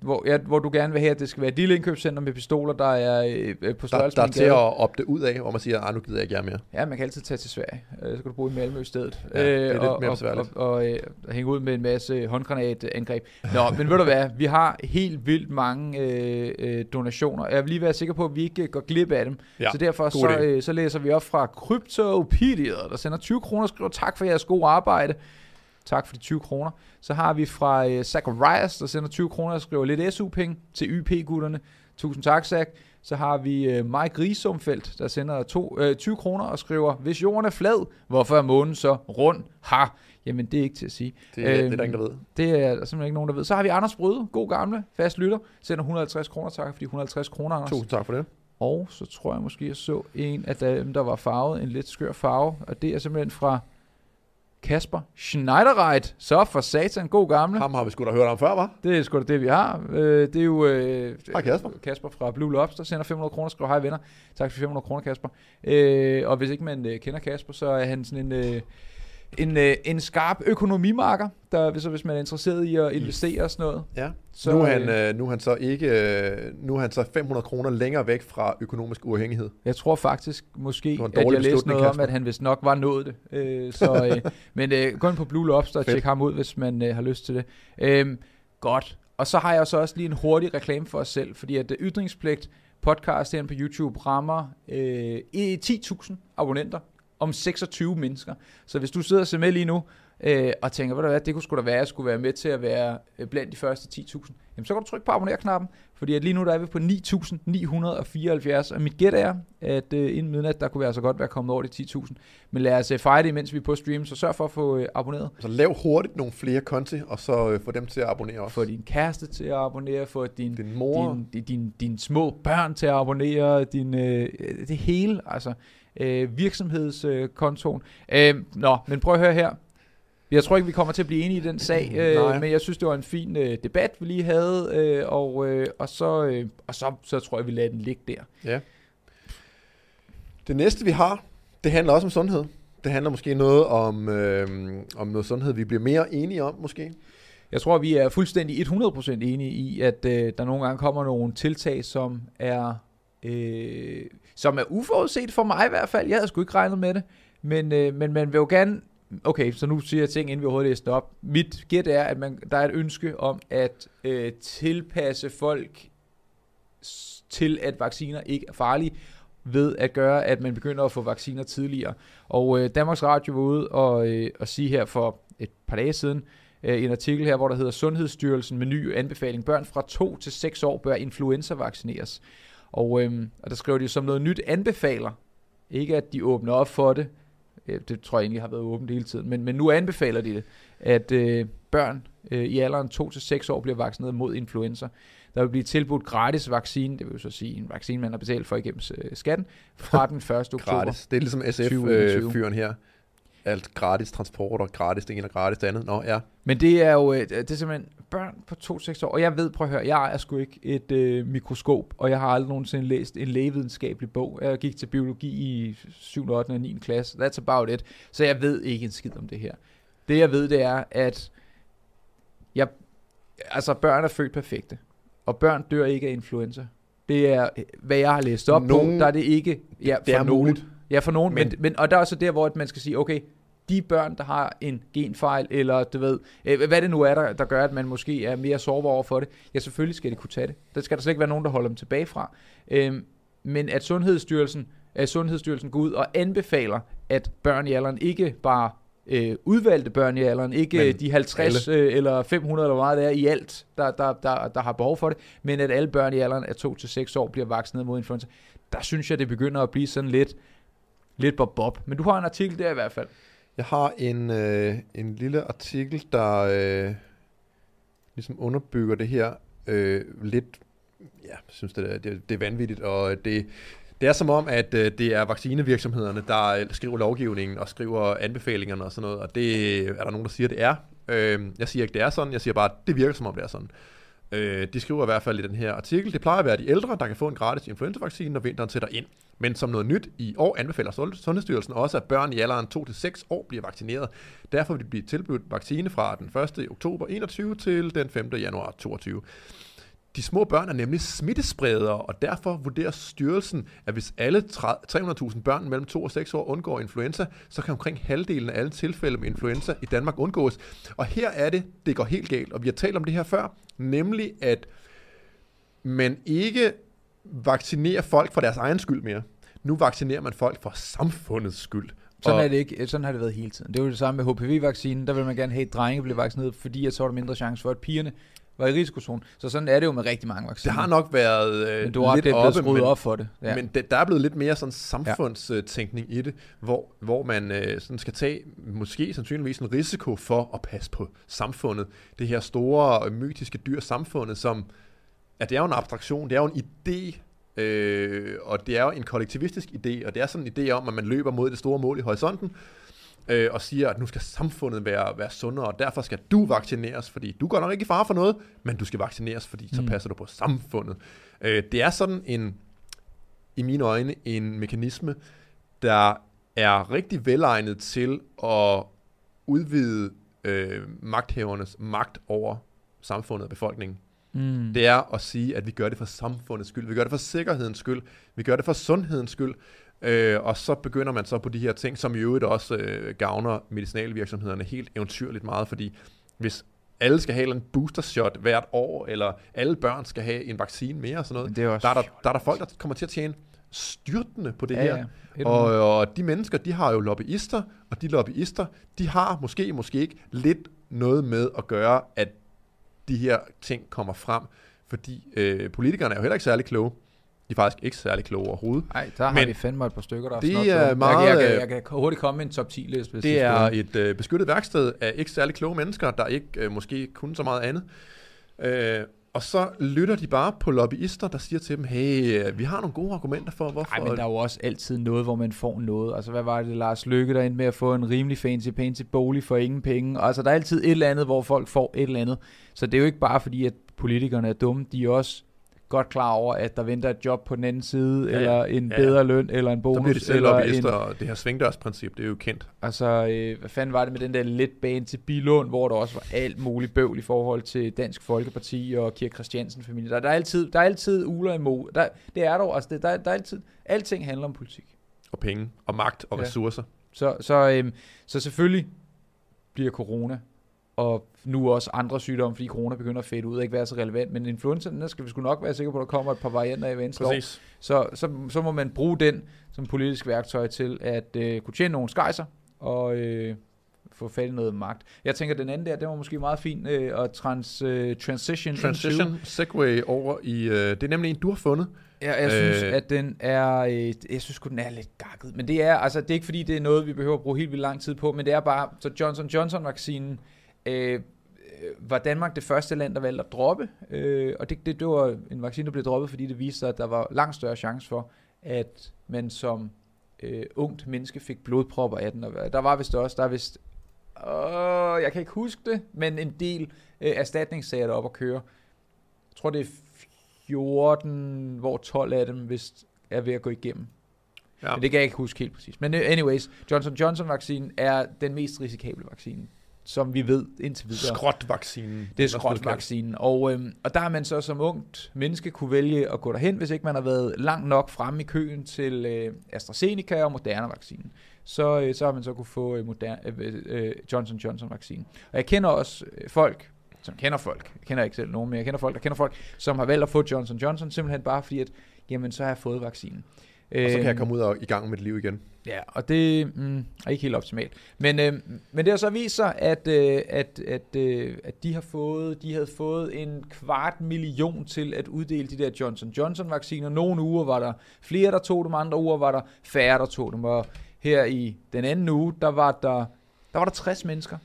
Hvor, ja, hvor du gerne vil have, at det skal være et lille indkøbscenter med pistoler, der er øh, på størrelse... Der, der er til at opte ud af, hvor man siger, ah, nu gider jeg ikke jer mere. Ja, man kan altid tage til Sverige. Så kan du bo i Malmø i stedet. Ja, det er lidt og, mere besværligt. Og, og, og øh, hænge ud med en masse håndgranatangreb. Nå, men ved du hvad? Vi har helt vildt mange... Øh, donationer. Jeg vil lige være sikker på, at vi ikke går glip af dem. Ja, så derfor så, øh, så læser vi op fra Kryptopedia, der sender tyve kroner og skriver, tak for jeres gode arbejde. Tak for de tyve kroner. Så har vi fra øh, Zacharias, der sender tyve kroner og skriver lidt S U-penge til Y P-gutterne. Tusind tak, Zach. Så har vi øh, Mike Riesumfeldt, der sender to, øh, tyve kroner og skriver, hvis jorden er flad, hvorfor er månen så rund? Ha! Jamen, det er ikke til at sige. Det er, øhm, det er der ingen, der ved. Det er der simpelthen ikke nogen, der ved. Så har vi Anders Bryde, god gamle, fast lytter, sender hundrede og halvtreds kroner. Tak for de hundrede og halvtreds kroner, Anders. Tusind tak for det. Og så tror jeg måske, jeg så en af dem, der var farvet, en lidt skør farve, og det er simpelthen fra Kasper Schneiderreit. Så for satan, god gamle. Ham har vi sgu da hørt om før, hva'? Det er sgu da det, vi har. Øh, det er jo øh, hej, Kasper. Kasper fra Blue Lobster, sender fem hundrede kroner, skriver, hej venner. Tak for fem hundrede kroner, Kasper. Øh, og hvis ikke man øh, kender Kasper, så er han sådan en... Øh, En, øh, en skarp økonomimarker, der, så hvis man er interesseret i at investere og sådan noget. Ja. Så, nu, er han, øh, nu, er han så ikke, øh, nu er han så fem hundrede kroner længere væk fra økonomisk uafhængighed. Jeg tror faktisk måske, at jeg læste noget om, at han vist nok var nået det. Øh, så, øh, men øh, gå ind på Blue Lobster og tjek ham ud, hvis man øh, har lyst til det. Øh, godt. Og så har jeg så også lige en hurtig reklame for os selv, fordi at Ytringspligt podcast herinde på YouTube rammer øh, ti tusind abonnenter om seksogtyve mennesker. Så hvis du sidder og ser med lige nu, øh, og tænker, ved du hvad, det kunne sgu da være, jeg skulle være med til at være blandt de første ti tusind, jamen så kan du trykke på abonner-knappen, fordi at lige nu der er vi på ni tusind ni hundrede og fireoghalvfjerds, og mit gæt er, at øh, inden midnat, der kunne vi altså godt være kommet over de ti tusind. Men lad os øh, fejre det, mens vi er på stream, så sørg for at få øh, abonneret. Så lav hurtigt nogle flere konti, og så øh, få dem til at abonnere også. Få din kæreste til at abonnere, få din, din mor, din, din, din, din små børn til at abonnere, din, øh, det hele, altså øh, virksomhedskontoen. Øh, øh, nå, men prøv at høre her. Jeg tror ikke, vi kommer til at blive enige i den sag, øh, men jeg synes, det var en fin øh, debat, vi lige havde, øh, og, øh, og, så, øh, og så, så tror jeg, vi lader den ligge der. Ja. Det næste, vi har, det handler også om sundhed. Det handler måske noget om, øh, om noget sundhed, vi bliver mere enige om, måske. Jeg tror, vi er fuldstændig hundrede procent enige i, at øh, der nogle gange kommer nogle tiltag, som er, øh, som er uforudset for mig i hvert fald. Jeg havde sgu ikke regnet med det, men, øh, men man vil jo gerne... Okay, så nu siger jeg ting, inden vi overhovedet læser det op. Mit gæt er, at man, der er et ønske om at øh, tilpasse folk s- til, at vacciner ikke er farlige, ved at gøre, at man begynder at få vacciner tidligere. Og øh, Danmarks Radio var ude og, øh, og sige her for et par dage siden, øh, en artikel her, hvor der hedder Sundhedsstyrelsen med ny anbefaling. Børn fra to til seks år bør influenza-vaccineres. Og, øh, og der skriver de som noget nyt anbefaler. Ikke at de åbner op for det. Det tror jeg egentlig har været åbent hele tiden, men, men nu anbefaler de det, at øh, børn øh, i alderen to til seks år bliver vaccineret mod influenza. Der vil blive tilbudt gratis vaccine, det vil jo så sige en vaccine, man har betalt for igennem øh, skatten, fra den første oktober. Gratis, det er ligesom S F-fyren øh, her. Alt gratis transport og gratis, det ene og gratis, det andet. Nå, ja. Men det er jo øh, det er simpelthen børn på to til seks år, og jeg ved, prøv at høre, jeg er sgu ikke et øh, mikroskop, og jeg har aldrig nogensinde læst en lægevidenskabelig bog. Jeg gik til biologi i syvende, ottende og niende klasse, that's about it, så jeg ved ikke en skid om det her. Det jeg ved, det er, at jeg, altså børn er født perfekte, og børn dør ikke af influenza. Det er, hvad jeg har læst op nogen, på, der er det ikke ja, det for er muligt. Ja, for nogen, men, men, og der er så der, hvor man skal sige, okay, de børn, der har en genfejl, eller du ved, øh, hvad det nu er, der, der gør, at man måske er mere sårbar over for det, ja, selvfølgelig skal de kunne tage det. Der skal der slet ikke være nogen, der holder dem tilbage fra. Øh, men at Sundhedsstyrelsen, at Sundhedsstyrelsen går ud og anbefaler, at børn i alderen ikke bare øh, udvalgte børn i alderen, ikke men de halvtreds øh, eller fem hundrede eller hvor meget det er i alt, der, der, der, der har behov for det, men at alle børn i alderen af to til seks år bliver vaccineret mod influenza. Der synes jeg, det begynder at blive sådan lidt Lidt bob-bob, men du har en artikel der i hvert fald. Jeg har en, øh, en lille artikel, der øh, ligesom underbygger det her øh, lidt. Ja, jeg synes, det er, det er vanvittigt, og det, det er som om, at øh, det er vaccinevirksomhederne, der skriver lovgivningen og skriver anbefalingerne og sådan noget, og det er der nogen, der siger, det er. Øh, jeg siger ikke, det er sådan, jeg siger bare, det virker som om, det er sådan. Øh, de skriver i hvert fald i den her artikel, det plejer at være de ældre, der kan få en gratis influenzavaccine, når vinteren sætter ind. Men som noget nyt i år anbefaler Sundhedsstyrelsen også, at børn i alderen to til seks år bliver vaccineret. Derfor vil de blive tilbudt vaccine fra den første oktober enogtyve til den femte januar toogtyve. De små børn er nemlig smittespredere, og derfor vurderer styrelsen, at hvis alle tre hundrede tusind børn mellem to og seks år undgår influenza, så kan omkring halvdelen af alle tilfælde med influenza i Danmark undgås. Og her er det, det går helt galt, og vi har talt om det her før, nemlig at man ikke vaccinerer folk for deres egen skyld mere. Nu vaccinerer man folk for samfundets skyld. Sådan, er det ikke. Sådan har det været hele tiden. Det er jo det samme med H P V-vaccinen, der vil man gerne have, at drenge bliver vaccineret, fordi så er der mindre chance for, at pigerne var i risikozonen. Så sådan er det jo med rigtig mange vacciner. Det har nok været øh, men du har lidt blevet oppe, men, op for det. Ja. Men det, der er blevet lidt mere sådan samfundstænkning ja. i det, hvor, hvor man øh, sådan skal tage måske sandsynligvis en risiko for at passe på samfundet. Det her store mytiske dyr samfundet, som at det er jo en abstraktion, det er jo en idé, øh, og det er jo en kollektivistisk idé, og det er sådan en idé om, at man løber mod det store mål i horisonten, øh, og siger, at nu skal samfundet være, være sundere, og derfor skal du vaccineres, fordi du går nok ikke i fare for noget, men du skal vaccineres, fordi så passer mm. du på samfundet. Øh, det er sådan en, i mine øjne, en mekanisme, der er rigtig velegnet til at udvide øh, magthavernes magt over samfundet og befolkningen. Mm. Det er at sige, at vi gør det for samfundets skyld, vi gør det for sikkerhedens skyld, vi gør det for sundhedens skyld, øh, og så begynder man så på de her ting, som i øvrigt også øh, gavner medicinalvirksomhederne helt eventyrligt meget, fordi hvis alle skal have en booster shot hvert år, eller alle børn skal have en vaccine mere og sådan noget, er der, er der, der er der folk, der kommer til at tjene styrtende på det ja, her. Ja, og, og de mennesker, de har jo lobbyister, og de lobbyister, de har måske, måske ikke lidt noget med at gøre, at de her ting kommer frem. Fordi øh, politikerne er jo heller ikke særlig kloge. De er faktisk ikke særlig kloge overhovedet. Nej, der men har vi fandme et par stykker, der er snart. Jeg, jeg, jeg, jeg kan hurtigt komme med en top ti liste. Det, det er et øh, beskyttet værksted af ikke særlig kloge mennesker, der ikke øh, måske kunne så meget andet. Øh, og så lytter de bare på lobbyister, der siger til dem, hey, vi har nogle gode argumenter for, hvorfor... Nej, men der er jo også altid noget, hvor man får noget. Altså, hvad var det, Lars Løkke, der endte med at få en rimelig fancy fancy bolig for ingen penge? Altså, der er altid et eller andet, hvor folk får et eller andet. Så det er jo ikke bare fordi, at politikerne er dumme, de er også... godt klar over, at der venter et job på den anden side, ja, eller en ja, bedre løn, eller en bonus. Der bliver de selv lobbyister, og det her svingdørsprincip, det er jo kendt. Altså, øh, hvad fanden var det med den der letbane til Bilund, hvor der også var alt muligt bøvl i forhold til Dansk Folkeparti og Kirk Christiansen-familien. Der, der er altid, der er altid uler i måde. Der, det er dog, altså, det, der, der er altid, alting handler om politik. Og penge, og magt, og ja. ressourcer. Så, så, øh, så selvfølgelig bliver corona, og nu også andre sygdomme, fordi corona begynder at fade ud og ikke være så relevant. Men influenzaen, der skal vi sgu nok være sikre på, at der kommer et par varianter i hver eneste år. Så, så, så må man bruge den som politisk værktøj til at øh, kunne tjene nogle skejser og øh, få fat i noget magt. Jeg tænker, den anden der, den var måske meget fin øh, at trans, øh, transition. Transition, segway over i... Øh, det er nemlig en, du har fundet. Ja, jeg synes, øh. at den er... Øh, jeg synes den er lidt gakket. Men det er, altså, det er ikke fordi, det er noget, vi behøver at bruge helt vildt lang tid på, men det er bare... Så Johnson Johnson-vaccinen... Øh, var Danmark det første land, der valgte at droppe, øh, og det, det, det var en vaccine, der blev droppet, fordi det viste sig, at der var langt større chance for, at man som øh, ungt menneske fik blodpropper af den. Og der var vist også, der er vist, øh, jeg kan ikke huske det, men en del øh, erstatningssager deroppe at køre. Jeg tror, det er fjorten, hvor tolv af dem vist er ved at gå igennem. Ja. Men det kan jeg ikke huske helt præcis. Men anyways, Johnson Johnson-vaccinen er den mest risikable vaccine, som vi ved indtil videre. Skråtvaccinen. Det er skråtvaccinen. Og, øhm, og der har man så som ungt menneske kunne vælge at gå derhen, hvis ikke man har været langt nok fremme i køen til øh, AstraZeneca og Moderna-vaccinen. Så, øh, så har man så kunne få øh, Moderna, øh, Johnson Johnson-vaccinen. Og jeg kender også øh, folk, som kender folk, jeg kender ikke selv nogen, men jeg kender folk, der kender folk, som har valgt at få Johnson Johnson, simpelthen bare fordi, at jamen, så har jeg fået vaccinen. Og så kan jeg komme ud og i gang med mit liv igen. Ja, og det mm, er ikke helt optimalt. Men, øh, men det har så vist sig, at, øh, at, at, øh, at de, har fået, de havde fået en kvart million til at uddele de der Johnson Johnson-vacciner. Nogle uger var der flere, der tog dem, andre uger var der færre, der tog dem. Og her i den anden uge, der var der, der, var der tres mennesker,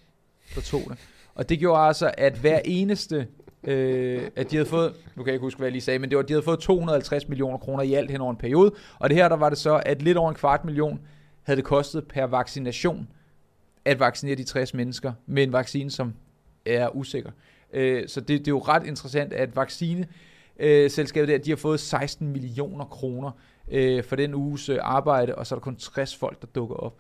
der tog det. Og det gjorde altså, at hver eneste... Øh, at de havde fået, nu kan jeg ikke huske, hvad jeg lige sagde, men det var, de havde fået to hundrede og halvtreds millioner kroner i alt hen over en periode, og det her, der var det så, at lidt over en kvart million havde det kostet per vaccination at vaccinere de tres mennesker med en vaccine, som er usikker. Øh, så det, det er jo ret interessant, at vaccineselskabet der, de har fået seksten millioner kroner øh, for den uges arbejde, og så er der kun tres folk, der dukker op.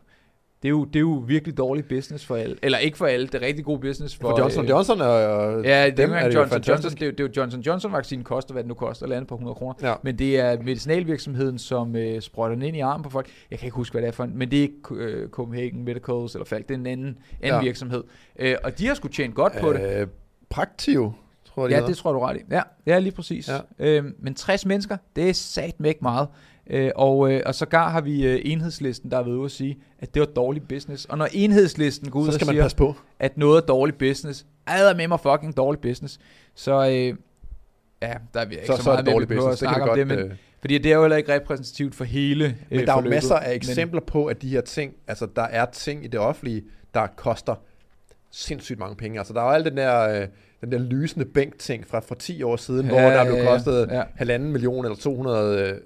Det er, jo, det er jo virkelig dårlig business for alle. Eller ikke for alle, det er rigtig god business for... For Johnson øh, Johnson og øh, ja, dem er, er det Johnson, Johnson, det er, det er jo Johnson Johnson-vaccinen koster, hvad den nu koster, eller andet på hundrede kroner. Ja. Men det er medicinalvirksomheden, som øh, sprøjter den ind i armen på folk. Jeg kan ikke huske, hvad det er for en, men det er ikke øh, Copenhagen Medicals eller Falk, det er en anden, anden ja. virksomhed. Øh, og de har sgu tjent godt øh, på det. Praktiv, tror jeg. Ja, det hedder. Tror du ret i. Ja, ja lige præcis. Ja. Øh, men tres mennesker, det er satme ikke meget. Øh, og, øh, og sågar har vi øh, Enhedslisten, der er ved at sige, at det var dårlig business. Og når Enhedslisten går ud og siger, på. at noget er dårlig business, adder med mig fucking dårlig business, så øh, ja, der er vi ikke så, så, så meget med at, at snakke om det. Men, øh... Fordi det er jo heller ikke repræsentativt for hele øh, Men der forløbet. Er jo masser af eksempler men... på, at de her ting, altså der er ting i det offentlige, der koster sindssygt mange penge. Altså der er jo alt den der... Øh, den der lysende bænkting fra for ti år siden, ja, hvor der blev kostet ja, ja. halvanden million eller to hundrede, øh,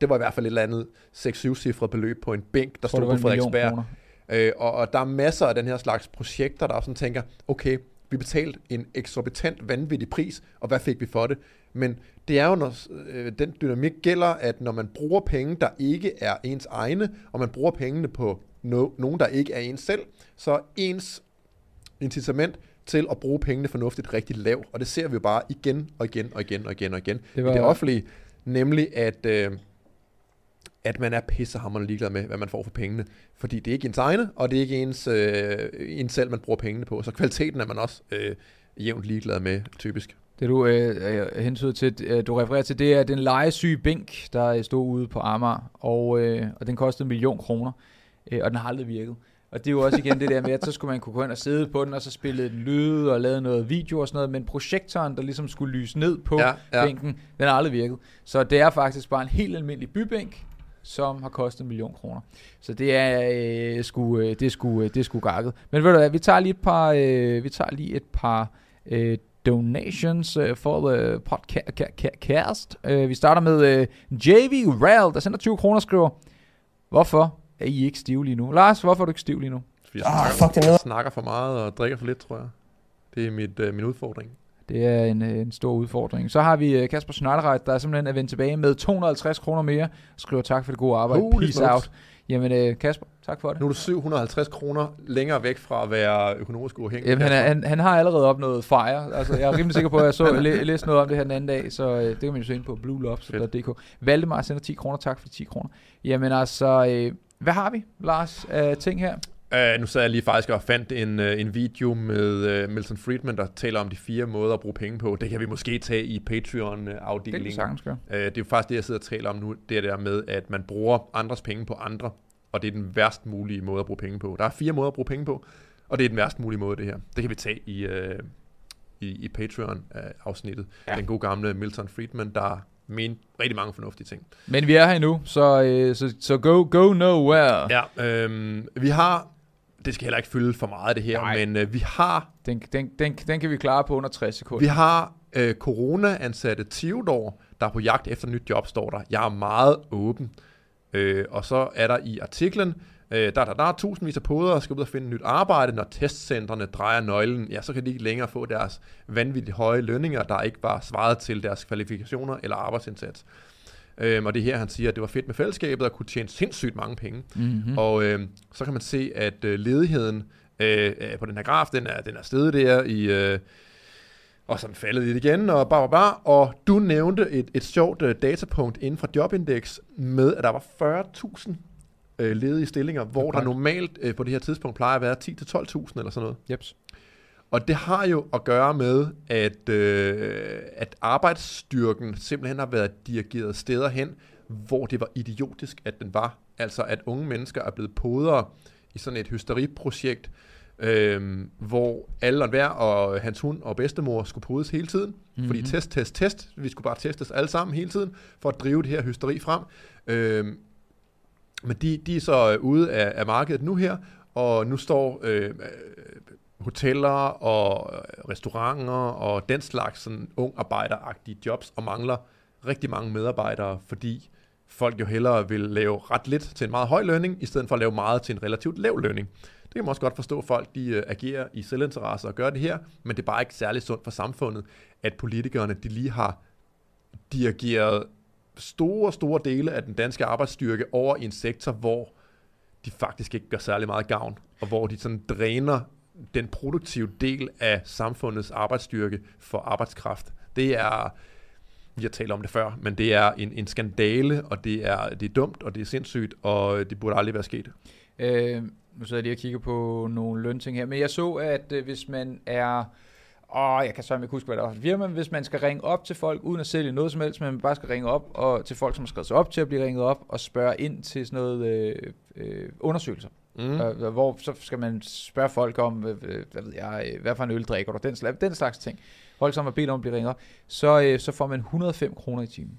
det var i hvert fald et eller andet seks-syv-cifret beløb på en bænk, der stod på Frederiksberg. Øh, og, og der er masser af den her slags projekter, der sådan tænker, okay, vi betalte en eksorbitant vanvittig pris, og hvad fik vi for det? Men det er jo, når øh, den dynamik gælder, at når man bruger penge, der ikke er ens egne, og man bruger pengene på no- nogen, der ikke er ens selv, så ens incitament til at bruge pengene fornuftigt rigtig lavt, og det ser vi jo bare igen og igen og igen og igen og igen. Det var det offentlige, nemlig at, øh, at man er pissehammerende ligeglad med, hvad man får for pengene, fordi det er ikke ens egne, og det er ikke ens, øh, ens selv, man bruger pengene på, så kvaliteten er man også øh, jævnt ligeglad med, typisk. Det du øh, hensyder til, øh, du refererer til, det er den lejesyge bænk, der stod ude på Amager, og, øh, og den kostede en million kroner, øh, og den har aldrig virket. Og det er jo også igen det der med, at så skulle man kunne gå ind og sidde på den, og så spille lyde og lave noget video og sådan noget, men projektoren, der ligesom skulle lyse ned på ja, ja. bænken, den har aldrig virket. Så det er faktisk bare en helt almindelig bybænk, som har kostet en million kroner. Så det er øh, sgu, øh, det er sgu, øh, det er sgu gakket. Men ved du hvad, vi tager lige et par, øh, vi tager lige et par øh, donations uh, for the podcast. Uh, vi starter med uh, J V Rail, der sender tyve kroner, skriver: hvorfor er I ikke stive lige nu? Lars, hvorfor er du ikke stiv lige nu? Fordi jeg, oh, snakker, fuck jeg snakker for meget og drikker for lidt, tror jeg. Det er mit, uh, min udfordring. Det er en, en stor udfordring. Så har vi Kasper Schneiderreit, der er simpelthen er vendt tilbage med to hundrede og halvtreds kroner mere. Skriver: tak for det gode arbejde. Holy Peace smokes. Out. Jamen Kasper, tak for det. Nu er du syv hundrede og halvtreds kroner længere væk fra at være økonomisk uafhængig. Jamen han, er, han, han har allerede opnået fejre. Altså, jeg er rimelig sikker på, at jeg så læ- læste noget om det her den anden dag. Så øh, det kan man jo se ind på blue lobster punktum d k. Valdemar sender ti kroner. Tak for de ti kroner. Jamen altså, øh, hvad har vi, Lars, øh, ting her? Uh, nu sad jeg lige faktisk og fandt en, uh, en video med uh, Milton Friedman, der taler om de fire måder at bruge penge på. Det kan vi måske tage i Patreon-afdelingen. Det er, sagtens, uh, det er jo faktisk det, jeg sidder og taler om nu, det der med, at man bruger andres penge på andre, og det er den værst mulige måde at bruge penge på. Der er fire måder at bruge penge på, og det er den værst mulige måde, det her. Det kan vi tage i, uh, i, i Patreon-afsnittet. Ja. Den gode gamle Milton Friedman, der men rigtig mange fornuftige ting. Men vi er her endnu, så, uh, så, så go, go nowhere. Ja, øhm, vi har... Det skal heller ikke fylde for meget det her, nej, men øh, vi har... Den, den, den, den kan vi klare på under tres sekunder. Vi har øh, corona-ansatte Theodor, der er på jagt efter nyt job, står der. Jeg er meget åben. Øh, og så er der i artiklen, øh, der, der, der er tusindvis af podere, der skal ud og finde nyt arbejde, når testcentrene drejer nøglen. Ja, så kan de ikke længere få deres vanvittigt høje lønninger, der ikke var svaret til deres kvalifikationer eller arbejdsindsats. Øhm, og det her, han siger, at det var fedt med fællesskabet og kunne tjene sindssygt mange penge. Mm-hmm. Og øhm, så kan man se, at øh, ledigheden øh, øh, på den her graf, den er, den er steget der i... Øh, og så den faldet lidt igen, og bare, bare, og du nævnte et, et sjovt øh, datapunkt inden fra Jobindex med, at der var fyrre tusind øh, ledige stillinger, hvor der normalt øh, på det her tidspunkt plejer at være ti til tolv tusind eller sådan noget. Jeps. Og det har jo at gøre med, at, øh, at arbejdsstyrken simpelthen har været dirigeret steder hen, hvor det var idiotisk, at den var. Altså at unge mennesker er blevet podere i sådan et hysteriprojekt, øh, hvor alle og hver og hans hund og bedstemor skulle podes hele tiden. Mm-hmm. Fordi test, test, test. Vi skulle bare testes alle sammen hele tiden for at drive det her hysteri frem. Øh, men de, de er så ude af, af markedet nu her, og nu står... Øh, hoteller og restauranter og den slags sådan ungarbejderagtige jobs og mangler rigtig mange medarbejdere, fordi folk jo hellere vil lave ret lidt til en meget høj lønning, i stedet for at lave meget til en relativt lav lønning. Det kan man også godt forstå, at folk de agerer i selvinteresser og gør det her, men det er bare ikke særlig sundt for samfundet, at politikerne de lige har dirigeret store, store dele af den danske arbejdsstyrke over i en sektor, hvor de faktisk ikke gør særlig meget gavn, og hvor de sådan dræner den produktive del af samfundets arbejdsstyrke for arbejdskraft. Det er, vi har talt om det før, men det er en, en skandale, og det er, det er dumt, og det er sindssygt, og det burde aldrig være sket. Øh, nu sidder jeg lige og kigger på nogle lønting her, men jeg så, at øh, hvis man er, åh, jeg kan så ikke huske, hvad der er for firma, men hvis man skal ringe op til folk, uden at sælge noget som helst, men bare skal ringe op og, til folk, som har skrevet sig op til at blive ringet op, og spørge ind til sådan noget øh, øh, undersøgelser. Mm. Øh, hvor så skal man spørge folk om, øh, hvad ved jeg, øh, hvad for en øl drikker du, den slags, den slags ting. Folk som har bedt om at blive ringet op, så, øh, så får man hundrede og fem kroner i timen.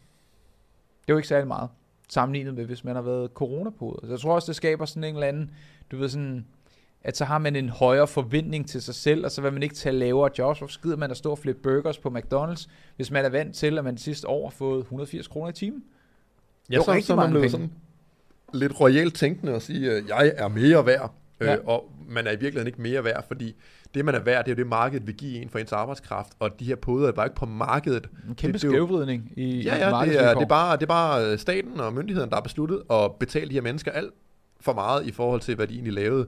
Det er jo ikke særlig meget, sammenlignet med, hvis man har været coronapodet. Så jeg tror også, det skaber sådan en eller anden, du ved sådan, at så har man en højere forventning til sig selv, og så vil man ikke tage lavere jobs. Hvorfor skider man at stå og flippe burgers på McDonald's, hvis man er vant til, at man det sidste år har fået hundrede og firs kroner i timen? Ja, det er rigtig mange penge. Sådan lidt royalt tænkende at sige, at jeg er mere værd, ja. øh, og man er i virkeligheden ikke mere værd, fordi det, man er værd, det er jo det, markedet vil give en for ens arbejdskraft, og de her poder er bare ikke på markedet. En kæmpe det, det skævvridning jo, i ja, ja, det er, det, er bare, det er bare staten og myndighederne, der har besluttet at betale de her mennesker alt for meget i forhold til, hvad de egentlig lavede.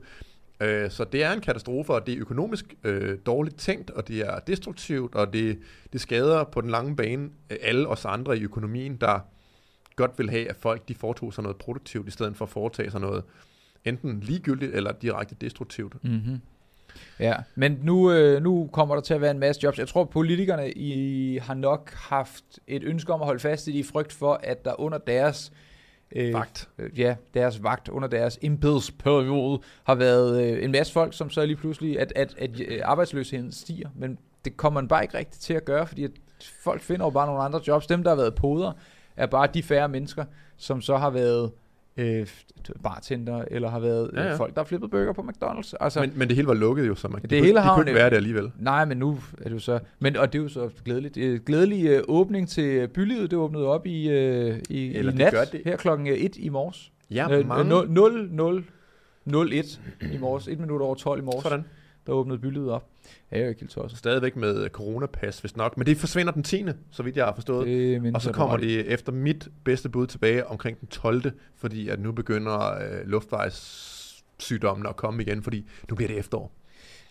Øh, så det er en katastrofe, og det er økonomisk øh, dårligt tænkt, og det er destruktivt, og det, det skader på den lange bane øh, alle os andre i økonomien, der godt vil have, at folk de foretog sig noget produktivt, i stedet for at foretage sig noget enten ligegyldigt eller direkte destruktivt. Mm-hmm. Ja, men nu, øh, nu kommer der til at være en masse jobs. Jeg tror, politikerne i, har nok haft et ønske om at holde fast i de frygt for, at der under deres øh, vagt, øh, ja, deres vagt, under deres embedsperiode, har været øh, en masse folk, som så lige pludselig, at, at, at, at arbejdsløsheden stiger. Men det kommer man bare ikke rigtigt til at gøre, fordi at folk finder jo bare nogle andre jobs. Dem, der har været podere, er bare de færre mennesker, som så har været øh, bartender, eller har været øh, ja, ja. folk, der har flippet burger på McDonald's. Altså, men, men det hele var lukket jo, så man. Det de, hele de kunne ikke være det alligevel. Nej, men nu er det jo så... Men, og det er jo så glædeligt. Glædelig øh, åbning til bylivet, det åbnede op i, øh, i, eller i nat, det. her klokken et i morges. Ja, øh, nul nul nul et i morges, et minut over tolv i morges. Sådan. Der åbnede bylivet op. Ja, jeg er ikke helt tosset. Stadigvæk med coronapas, hvis nok. Men det forsvinder den tiende, så vidt jeg har forstået. Det og så kommer det efter mit bedste bud tilbage omkring den tolvte Fordi at nu begynder øh, luftvejssygdommen at komme igen, fordi nu bliver det efterår.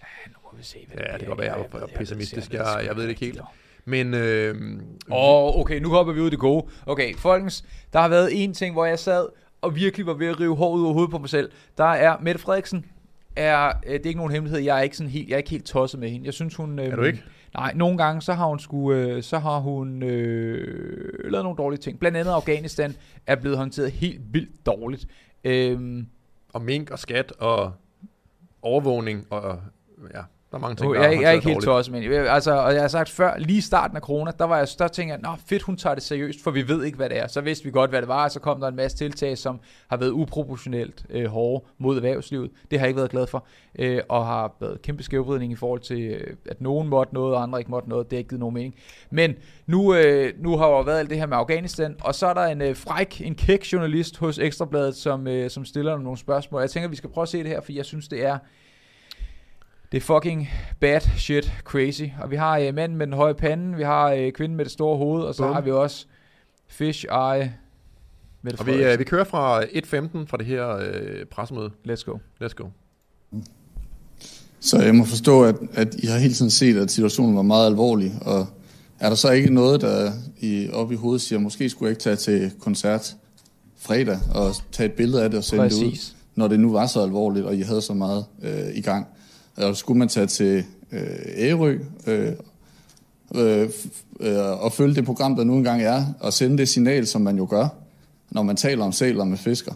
Ja, nu må vi se, hvad det ja, det kan være, jeg er pessimistisk. Jeg, jeg, jeg ved det ikke helt. Men... Øh, Åh, oh, okay, nu hopper vi ud i det gode. Okay, folkens, der har været en ting, hvor jeg sad og virkelig var ved at rive hår ud over hovedet på mig selv. Der er Mette Frederiksen. Er, det er ikke nogen hemmelighed, jeg er ikke sådan helt, jeg er ikke helt tosset med hende. Jeg synes hun. Er du ikke? Nej, nogle gange så har hun sku, øh, så har hun øh, lavet nogle dårlige ting. Blandt andet Afghanistan er blevet håndteret helt vildt dårligt. Øhm, og mink og skat og overvågning og, og ja, der er mange ting. Jeg, der er, jeg er ikke helt tosset med hende. Altså, og jeg har sagt før, lige starten af corona, der var jeg større ting, at nå fedt, hun tager det seriøst, for vi ved ikke hvad det er. Så vidste vi godt hvad det var, og så kom der en masse tiltag, som har været uproportionelt øh, hårde mod erhvervslivet. Det har jeg ikke været glad for, øh, og har været kæmpe skævvridning i forhold til, øh, at nogen måtte noget, og andre ikke måtte noget. Det har ikke givet nogen mening. Men nu, øh, nu har jo været alt det her med Afghanistan, og så er der en øh, fræk, en kæk journalist hos Ekstrabladet, som, øh, som stiller nogle spørgsmål. Jeg tænker, vi skal prøve at se det her, for jeg synes, det er... Det er fucking bad shit crazy. Og vi har øh, manden med den høje pande, vi har øh, kvinden med det store hoved, og så Boom. har vi også fish eye. Og vi, øh, vi kører fra et femten fra det her øh, pressemøde. Let's go. Let's go. Så jeg må forstå, at, at I har hele tiden set, at situationen var meget alvorlig, og er der så ikke noget, der i, op i hovedet siger, måske skulle jeg ikke tage til koncert fredag og tage et billede af det og sende Præcis. det ud, når det nu var så alvorligt, og I havde så meget øh, i gang. Eller skulle man tage til øh, Ærø øh, øh, øh, og følge det program, der nu engang er, og sende det signal, som man jo gør, når man taler om sæler med fisker,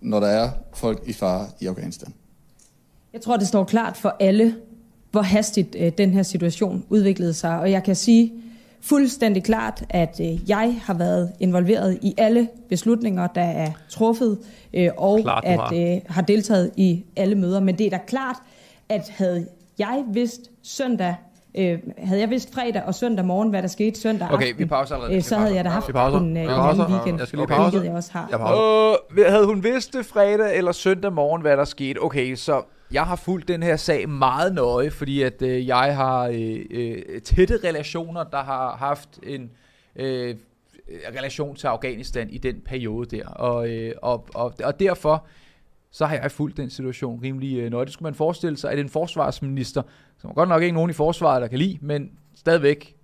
når der er folk i fare i Afghanistan? Jeg tror, det står klart for alle, hvor hastigt øh, den her situation udviklede sig. Og jeg kan sige fuldstændig klart, at øh, jeg har været involveret i alle beslutninger, der er truffet, øh, og klart, at øh, har deltaget i alle møder. Men det er da klart, at havde jeg vidst søndag, øh, havde jeg vidst fredag og søndag morgen, hvad der skete søndag okay, aften, vi pauser allerede. Øh, så havde jeg da haft en, øh, en anden weekend, jeg skal lige pause. Hvilket jeg også har. Jeg øh, havde hun vidst det fredag eller søndag morgen, hvad der skete? Okay, så jeg har fulgt den her sag meget nøje, fordi at øh, jeg har øh, øh, tætte relationer, der har haft en øh, relation til Afghanistan i den periode der, og, øh, og, og, og derfor... så har jeg fulgt den situation rimelig nøje. Det skulle man forestille sig, at en forsvarsminister, som godt nok ikke nogen i forsvaret, der kan lide, men stadigvæk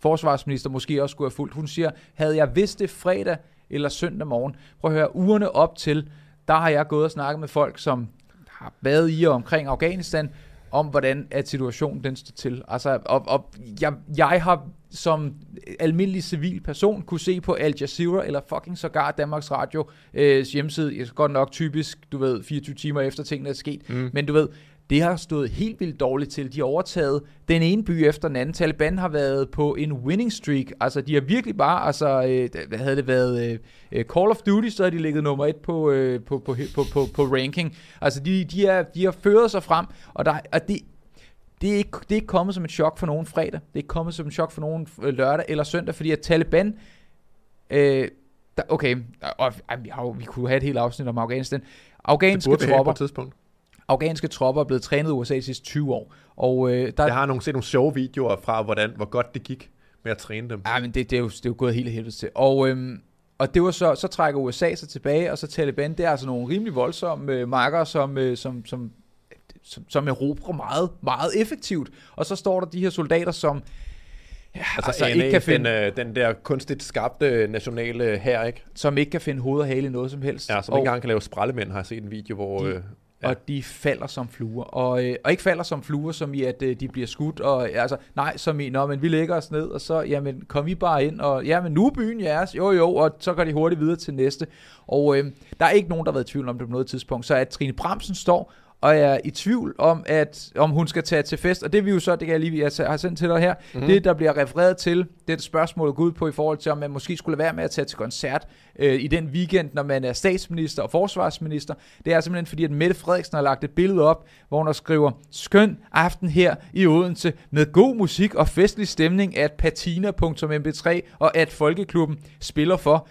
forsvarsminister måske også skulle have fulgt. Hun siger, havde jeg vidst det fredag eller søndag morgen, prøv at høre, ugerne op til, der har jeg gået og snakket med folk, som har været i og omkring Afghanistan, om hvordan at situationen den står til. Altså, og, og jeg, jeg har som almindelig civil person kunne se på Al Jazeera eller fucking sågar Danmarks Radio øh, hjemmeside, godt nok typisk, du ved, fireogtyve timer efter tingene er sket, mm. men du ved, det har stået helt vildt dårligt til. De har overtaget den ene by efter den anden. Taliban har været på en winning streak. Altså, de har virkelig bare, altså, øh, havde det været øh, Call of Duty, så havde de ligget nummer et på, øh, på, på, på, på, på ranking. Altså, de, de, er, de har ført sig frem, og, der, og det, det, er ikke, det er ikke kommet som et chok for nogen fredag. Det er ikke kommet som et chok for nogen lørdag eller søndag, fordi at Taliban... Øh, der, okay, og, øh, vi, har, vi kunne have et helt afsnit om Afghanistan. Afghanske tropper... tidspunkt. Afghanske tropper er blevet trænet i U S A de sidste tyve år Og, øh, der... Jeg har nogle, set nogle sjove videoer fra, hvordan, hvor godt det gik med at træne dem. Ja, men det, det, er, jo, det er jo gået helt af helvede til. Og, øh, og det var så, så trækker U S A sig tilbage, og så Taliban, det er altså nogle rimelig voldsomme øh, marker, som, øh, som, som, som, som erobrer meget, meget effektivt. Og så står der de her soldater, som... Ja, altså, altså ikke kan finde den, øh, den der kunstigt skabte nationale hær, ikke? Som ikke kan finde hoved og hale i noget som helst. Ja, som og... ikke engang kan lave sprællemænd, har jeg set en video, hvor... De... Øh, ja. Og de falder som fluer. Og, øh, og ikke falder som fluer, som i, at øh, de bliver skudt, og altså, nej, som i, nå, men vi lægger os ned, og så, jamen, kom I bare ind, og jamen, nu er byen jeres, jo, jo, og så går de hurtigt videre til næste. Og øh, der er ikke nogen, der har været i tvivl om det på noget tidspunkt, så at Trine Bramsen står og er i tvivl om, at om hun skal tage til fest, og det vi jo så, det kan jeg lige jeg har sendt til dig her, mm-hmm. det der bliver refereret til, det spørgsmål går ud på i forhold til, om man måske skulle være med at tage til koncert øh, i den weekend, når man er statsminister og forsvarsminister. Det er simpelthen fordi, at Mette Frederiksen har lagt et billede op, hvor hun skriver, skøn aften her i Odense, med god musik og festlig stemning, at patina punktum m p tre og at Folkeklubben spiller for.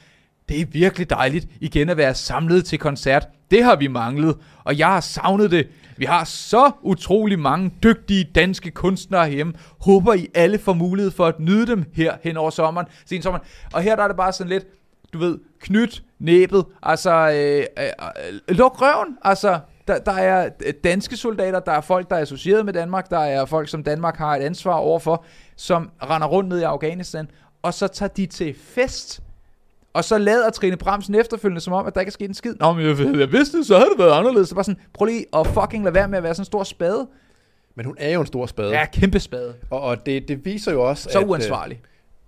Det er virkelig dejligt igen at være samlet til koncert. Det har vi manglet, og jeg har savnet det. Vi har så utrolig mange dygtige danske kunstnere hjemme. Håber I alle får mulighed for at nyde dem her hen over sommeren, sen sommeren. Og her der er det bare sådan lidt, du ved, knyt næbet, altså øh, øh, luk røven, altså. Der, der er danske soldater, der er folk, der er associeret med Danmark, der er folk, som Danmark har et ansvar overfor, som render rundt ned i Afghanistan, og så tager de til fest. Og så lader Trine Bramsen efterfølgende som om, at der ikke er sket en skid. Nå, men jeg, jeg vidste det, så havde det været anderledes. Så bare sådan, prøv lige at fucking lade være med at være sådan en stor spade. Men hun er jo en stor spade. Ja, kæmpe spade. Og, og det, det viser jo også, så at, uansvarlig.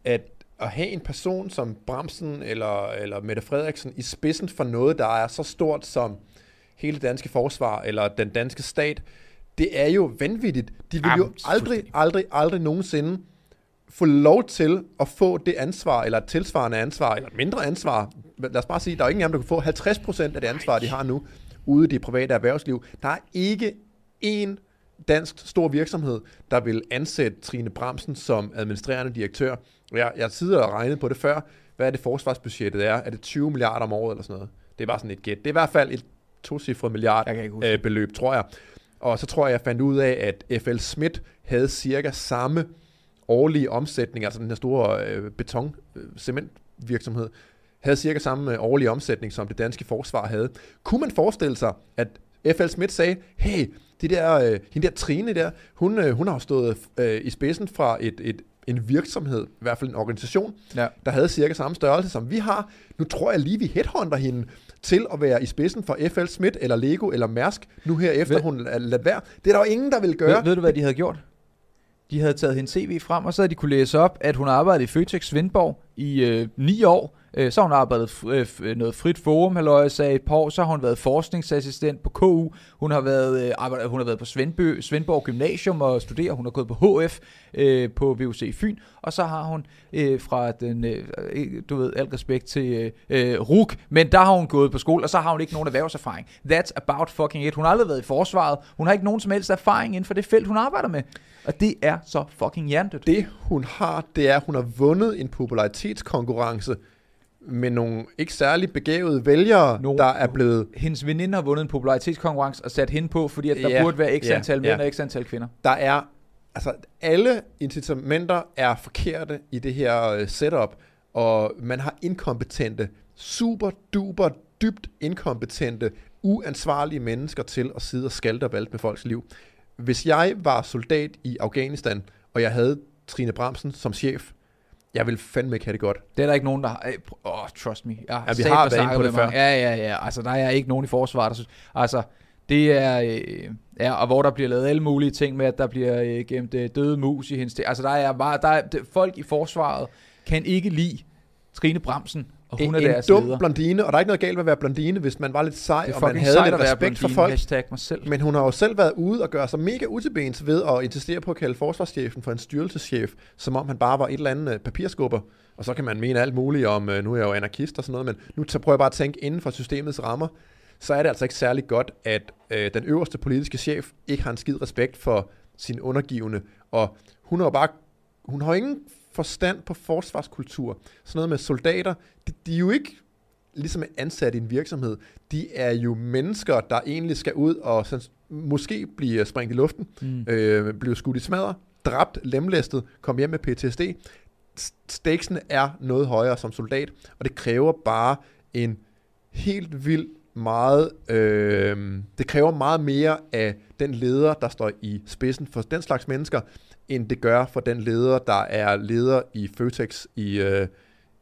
At, at have en person som Bramsen eller, eller Mette Frederiksen i spidsen for noget, der er så stort som hele det danske forsvar eller den danske stat, det er jo vanvittigt. De vil Jamen, jo aldrig, aldrig, aldrig, aldrig nogensinde få lov til at få det ansvar, eller et tilsvarende ansvar, eller et mindre ansvar. Lad os bare sige, der er ingen af dem, der kan få halvtreds procent af det ansvar, de har nu, ude i det private erhvervsliv. Der er ikke én dansk stor virksomhed, der vil ansætte Trine Bramsen som administrerende direktør. Jeg, jeg sidder og regner på det før. Hvad er det forsvarsbudgettet er? Er det tyve milliarder om året, eller sådan noget? Det er bare sådan et gæt. Det er i hvert fald et tocifret milliard øh, beløb, tror jeg. Og så tror jeg, jeg fandt ud af, at FLSmidth havde cirka samme årlige omsætning, altså den her store øh, beton-cementvirksomhed, øh, havde cirka samme øh, årlige omsætning, som det danske forsvar havde. Kunne man forestille sig, at FLSmidth sagde, hey, de der, øh, hende der Trine der, hun, øh, hun har stået øh, i spidsen fra et, et, en virksomhed, i hvert fald en organisation, ja. Der havde cirka samme størrelse, som vi har. Nu tror jeg lige, vi headhunter hende til at være i spidsen for FLSmidth, eller Lego, eller Mærsk, nu her efter ved, hun er ladt være. Det er der jo ingen, der vil gøre. Ved, ved du, hvad de havde gjort? De havde taget hendes C V frem, og så havde de kunne læse op, at hun arbejdede i Føtex Svendborg i øh, ni år. Øh, så har hun arbejdet f- øh, noget frit forum, halløj, sagde et par år. Så har hun været forskningsassistent på K U. Hun har været, øh, arbejdet, hun har været på Svendbø, Svendborg Gymnasium og studerer. Hun har gået på H F øh, på V U C i Fyn. Og så har hun øh, fra den, øh, du ved, alt respekt til øh, R U C, men der har hun gået på skole, og så har hun ikke nogen erhvervserfaring. That's about fucking it. Hun har aldrig været i forsvaret. Hun har ikke nogen som helst erfaring inden for det felt, hun arbejder med. Og det er så fucking hjernedødt. Det hun har, det er, at hun har vundet en popularitetskonkurrence med nogle ikke særlig begavede vælgere, no, der er blevet... Hendes veninde har vundet en popularitetskonkurrence og sat hende på, fordi at der ja, burde være x ja, antal mænd ja. og x antal kvinder. Der er... Altså, alle incitamenter er forkerte i det her setup, og man har inkompetente, super duper, dybt inkompetente, uansvarlige mennesker til at sidde og skalte op alt med folks liv. Hvis jeg var soldat i Afghanistan, og jeg havde Trine Bramsen som chef, jeg vil fandme ikke have det godt. Det er der ikke nogen, der har... Åh, oh, trust me. Jeg har ja, vi har været inde på det før. Ja, ja, ja. Altså, der er ikke nogen i forsvaret, der synes... Altså, det er... Øh, ja, og hvor der bliver lavet alle mulige ting med, at der bliver øh, gemt øh, døde mus i hendes... Altså, der er bare... Der er, det, folk i forsvaret kan ikke lide Trine Bramsen, og hun en, er deres leder. En dum blondine, og der er ikke noget galt med at være blondine, hvis man var lidt sej, og man havde lidt respekt for folk. Men hun har jo selv været ude og gøre sig mega utilbens ved at insistere på at kalde forsvarschefen for en styrelseschef, som om han bare var et eller andet papirskubber. Og så kan man mene alt muligt om, nu er jeg jo anarkist og sådan noget, men nu prøver jeg bare at tænke inden for systemets rammer, så er det altså ikke særlig godt, at øh, den øverste politiske chef ikke har en skid respekt for sin undergivende. Og hun har jo bare, hun har ingen forstand på forsvarskultur. Sådan noget med soldater, de, de er jo ikke ligesom ansat i en virksomhed. De er jo mennesker, der egentlig skal ud og sådan, måske blive sprængt i luften, mm. øh, blive skudt i smadre, dræbt, lemlæstet, komme hjem med P T S D. Stakesen er noget højere som soldat, og det kræver bare en helt vild meget... Øh, det kræver meget mere af den leder, der står i spidsen for den slags mennesker, end det gør for den leder, der er leder i Føtex i, øh,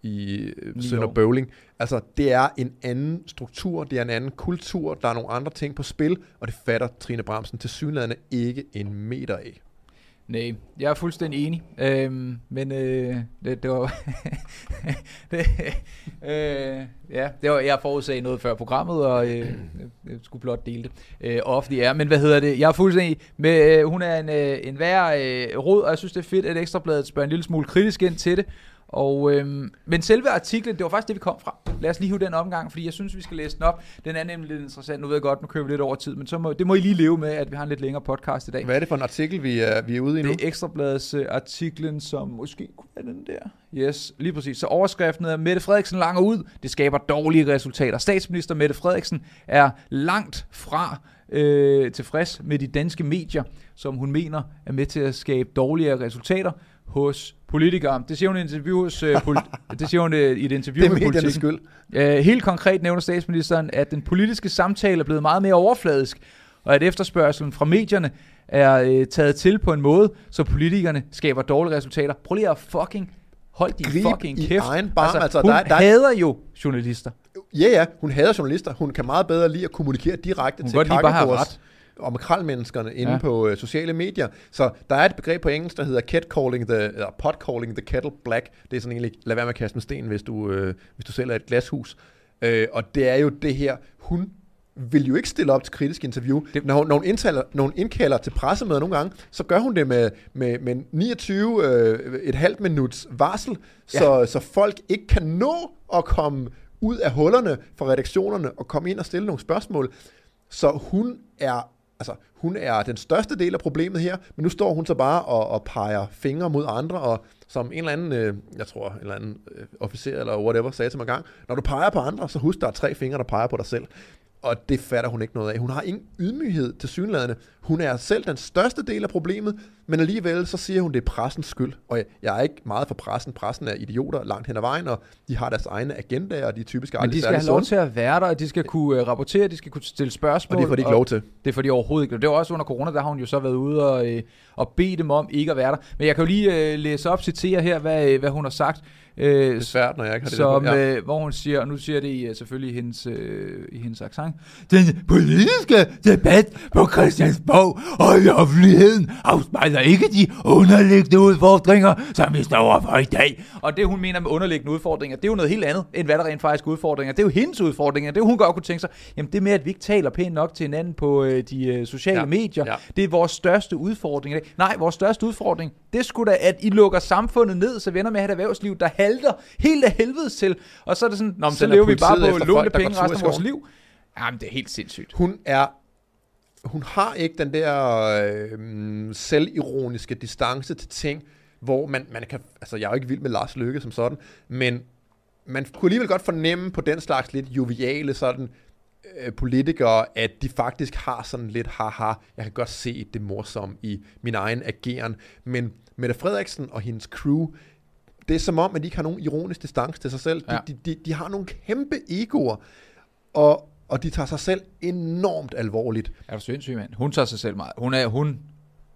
i Sønder Bøvling. Altså, det er en anden struktur, det er en anden kultur, der er nogle andre ting på spil, og det fatter Trine Bramsen tilsyneladende ikke en meter af. Nej, jeg er fuldstændig enig, øhm, men øh, det, det var, det, øh, ja, det var, jeg forudsagde noget før programmet, og øh, jeg skulle blot dele det, øh, ofte er, men hvad hedder det, jeg er fuldstændig med, øh, hun er en, øh, en værre øh, rod, og jeg synes det er fedt, at Ekstrabladet spørger en lille smule kritisk ind til det, og, øh, men selve artiklen, det var faktisk det, vi kom fra. Lad os lige hive den omgang, fordi jeg synes, vi skal læse den op. Den er nemlig lidt interessant. Nu ved jeg godt, nu kører vi lidt over tid, men så må, det må I lige leve med, at vi har en lidt længere podcast i dag. Hvad er det for en artikel, vi er, vi er ude i nu? Det er Ekstrabladets uh, artiklen, som måske kunne være den der. Yes, lige præcis. Så overskriften er, Mette Frederiksen langer ud. Det skaber dårlige resultater. Statsminister Mette Frederiksen er langt fra øh, tilfreds med de danske medier, som hun mener er med til at skabe dårligere resultater hos politikere. Det siger hun i et interview, hos, øh, politi- det siger hun, øh, i et interview det med Politikken. Øh, helt konkret nævner statsministeren, at den politiske samtale er blevet meget mere overfladisk, og at efterspørgselen fra medierne er øh, taget til på en måde, så politikerne skaber dårlige resultater. Prøv lige at fucking hold din Grib fucking kæft. Egen barm. Altså, altså, hun der, der... hader jo journalister. Ja, yeah, ja. Hun hader journalister. Hun kan meget bedre lide at kommunikere direkte hun til kakkebords og makrelmenneskerne inde ja. på øh, sociale medier. Så der er et begreb på engelsk, der hedder catcalling the, eller potcalling the kettle black. Det er sådan egentlig, lad være med at kaste med sten, hvis du, øh, hvis du selv er et glashus. Øh, og det er jo det her, hun vil jo ikke stille op til kritisk interview. Det... Når, hun, når, hun indtaler, når hun indkalder til pressemøder nogle gange, så gør hun det med, med, med niogtyve, øh, et halvt minuts varsel, ja. så, så folk ikke kan nå at komme ud af hullerne fra redaktionerne og komme ind og stille nogle spørgsmål. Så hun er Altså, hun er den største del af problemet her, men nu står hun så bare og, og peger fingre mod andre, og som en eller anden, øh, jeg tror, en eller anden øh, officer eller whatever sagde til mig engang, når du peger på andre, så husk, der er tre fingre, der peger på dig selv. Og det fatter hun ikke noget af. Hun har ingen ydmyghed til synlædende. Hun er selv den største del af problemet, men alligevel så siger hun, det er pressens skyld. Og jeg, jeg er ikke meget for pressen. Pressen er idioter langt hen ad vejen, og de har deres egne agendaer, og de er typisk aldrig særlig sunde. Men de skal have lov til at være der, og de skal kunne rapportere, de skal kunne stille spørgsmål. Og det får de ikke lov til. Det får de overhovedet ikke. Det var også under corona, der har hun jo så været ude og, øh, og bede dem om ikke at være der. Men jeg kan jo lige øh, læse op, citere her, hvad, øh, hvad hun har sagt. Øh, det er svært, når jeg ikke har det som, der, ja. øh, hvor hun siger, og nu siger det i, selvfølgelig i hendes, øh, i hendes accent, den politiske debat på Christiansborg og i offentligheden afspejler ikke de underliggende udfordringer, som vi står overfor i dag. Og det, hun mener med underliggende udfordringer, det er jo noget helt andet, end hvad der rent faktisk er udfordringer. Det er jo hendes udfordringer, det er hun godt kunne tænke sig, jamen det med, at vi ikke taler pænt nok til hinanden på øh, de øh, sociale ja. medier, ja. det er vores største udfordring i dag. Nej, vores største udfordring, det skulle da, at I lukker samfundet ned, så vender med at have et erhvervsliv, der halter helt af helvedes til, og så er det sådan, nå, så lever vi bare på lånte penge resten af vores liv. Jamen, det er helt sindssygt. Hun er, hun har ikke den der øh, selvironiske distance til ting, hvor man, man kan, altså jeg er jo ikke vild med Lars Løkke som sådan, men man kunne alligevel godt fornemme på den slags lidt joviale sådan, politikere, at de faktisk har sådan lidt, haha, jeg kan godt se det morsomme i min egen ageren, men Mette Frederiksen og hendes crew, det er som om, at de ikke har nogen ironisk distance til sig selv. De, ja. de, de, de har nogle kæmpe egoer, og, og de tager sig selv enormt alvorligt. Er du sindssyg, mand? Hun tager sig selv meget. Hun er, hun,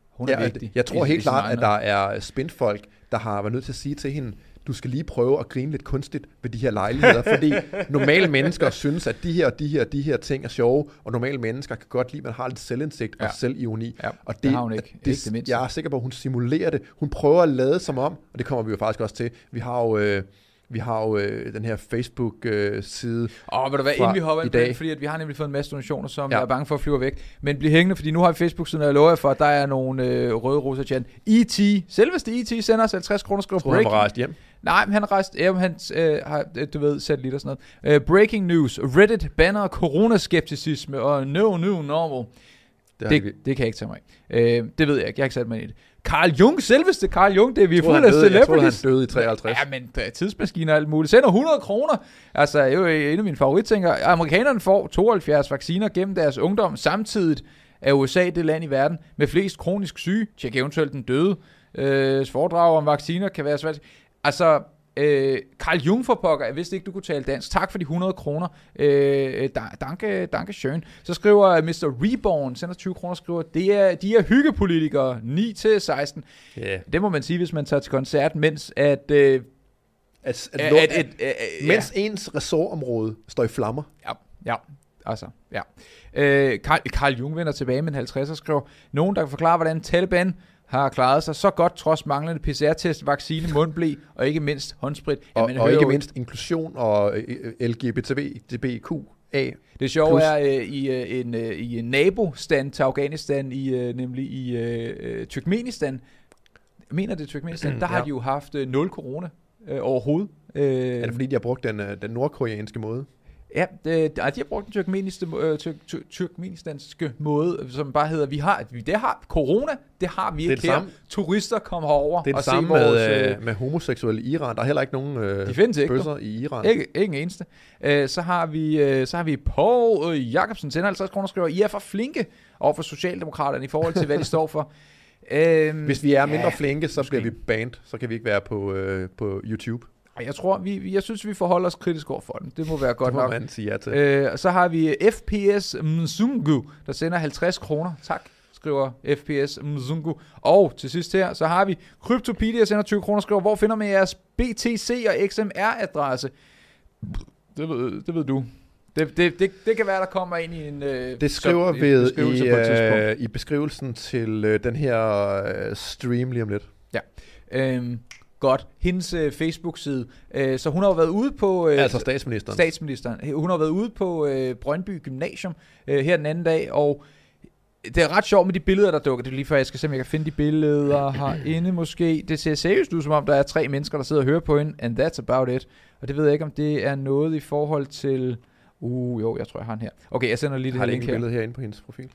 hun er ja, vigtig. Jeg tror helt klart, at der er spindfolk, der har været nødt til at sige til hende, du skal lige prøve at grine lidt kunstigt ved de her lejligheder, fordi normale mennesker synes, at de her, de her, de her ting er sjove, og normale mennesker kan godt lide, man har lidt selvindsigt og ja. selvironi. Ja, og det, det har hun ikke. Det, ikke det jeg er sikker på, at hun simulerer det. Hun prøver at lade som om, og det kommer vi jo faktisk også til. Vi har jo, øh, vi har jo øh, den her Facebook-side øh, Åh, vil du være, inden vi hopper ind på det, fordi at vi har nemlig fået en masse donationer, som ja. jeg er bange for at flyve væk. Men bliv hængende, fordi nu har vi Facebook-siden, og jeg lover jer for, at der er nogle øh, røde roser tjent. E T, selveste E T sender os halvtreds kroner, skriver break. Tror han rejst hjem? Nej, men han rejste, ja, han øh, har, du ved, satellit og sådan noget. Uh, breaking news, Reddit banner coronaskepticisme og no new normal. Det, det, det kan jeg ikke tage mig af. Uh, det ved jeg ikke, jeg har ikke sat mig ind i det. Carl Jung, selveste Carl Jung, det er vi fuldt af celebrities. Jeg tror, han døde i treoghalvtreds. Ja, men tidsmaskiner og alt muligt. Sender hundrede kroner. Altså, det er jo en af mine favorittænker. Amerikanerne får tooghalvfjerds vacciner gennem deres ungdom. Samtidig er U S A det land i verden med flest kronisk syge. Tjek eventuelt den døde. Uh, foredrag om vacciner kan være svært. Altså, øh, Carl Jung for pokker, jeg vidste ikke, du kunne tale dansk. Tak for de hundrede kroner. Øh, danke, danke schön. Så skriver mister Reborn, sender tyve kroner, skriver, det er, de er hyggepolitikere, ni til seksten. Yeah. Det må man sige, hvis man tager til koncert, mens at... Øh, At, at, at, at, at, at, mens ja. ens ressortområde står i flammer. Ja, ja. Altså, ja. Øh, Carl, Carl Jung vender tilbage med en halvtredser og skriver, nogen der kan forklare, hvordan Taliban har klaret sig så godt, trods manglende P C R-test, vaccine, mundblæ, og ikke mindst håndsprit. Ja, og og ikke jo... mindst inklusion og L G B T Q A. Det sjove er øh, i, øh, en, øh, i en nabostand til Afghanistan, i, øh, nemlig i øh, Turkmenistan, mener det Turkmenistan, der har ja. de jo haft øh, nul corona øh, overhovedet. Øh, er det fordi, de har brugt den, øh, den nordkoreanske måde? Ja, det, de har brugt den tyrkmeniske, øh, tyrk, tyrkmenistanske måde, som bare hedder, vi har, det har corona, det har vi ikke her. Samme. Turister kommer herover og ser vores... Det er det samme med, øh, med homoseksuelle i Iran. Der er heller ikke nogen øh, bøsser i Iran. Ikke, ikke en eneste. Øh, så har vi, øh, så har vi Poul øh, Jacobsen, sender halvtreds kroner, skriver, I er for flinke overfor Socialdemokraterne i forhold til, hvad de står for. Øhm, Hvis vi er mindre ja, flinke, så måske. Bliver vi banned, så kan vi ikke være på, øh, på YouTube. Jeg tror, vi, jeg synes, vi forholder os kritisk over for den. Det må være godt må nok. Man sige ja til. Øh, så har vi F P S Mzungu, der sender halvtreds kroner. Tak, skriver F P S Mzungu. Og til sidst her, så har vi Cryptopedia, der sender tyve kroner, skriver, hvor finder man jeres B T C og X M R-adresse? Det ved, det ved du. Det, det, det, det kan være, der kommer ind i en øh, det skriver så, ved en beskrivelse i, på et tidspunkt. I beskrivelsen til øh, den her øh, stream lige om lidt. Ja. Øhm. Godt, hendes øh, Facebook-side. Øh, så hun har jo været ude på... Øh, altså statsministeren. Statsministeren. Hun har været ude på øh, Brøndby Gymnasium øh, her den anden dag, og det er ret sjovt med de billeder, der dukker. Det er lige før, jeg skal se, om jeg kan finde de billeder herinde måske. Det ser seriøst ud, som om der er tre mennesker, der sidder og hører på hende, and that's about it. Og det ved jeg ikke, om det er noget i forhold til... Uh, jo, jeg tror, jeg har den her. Okay, jeg sender lige det her link her. Har du ikke et billede herinde på hendes profil?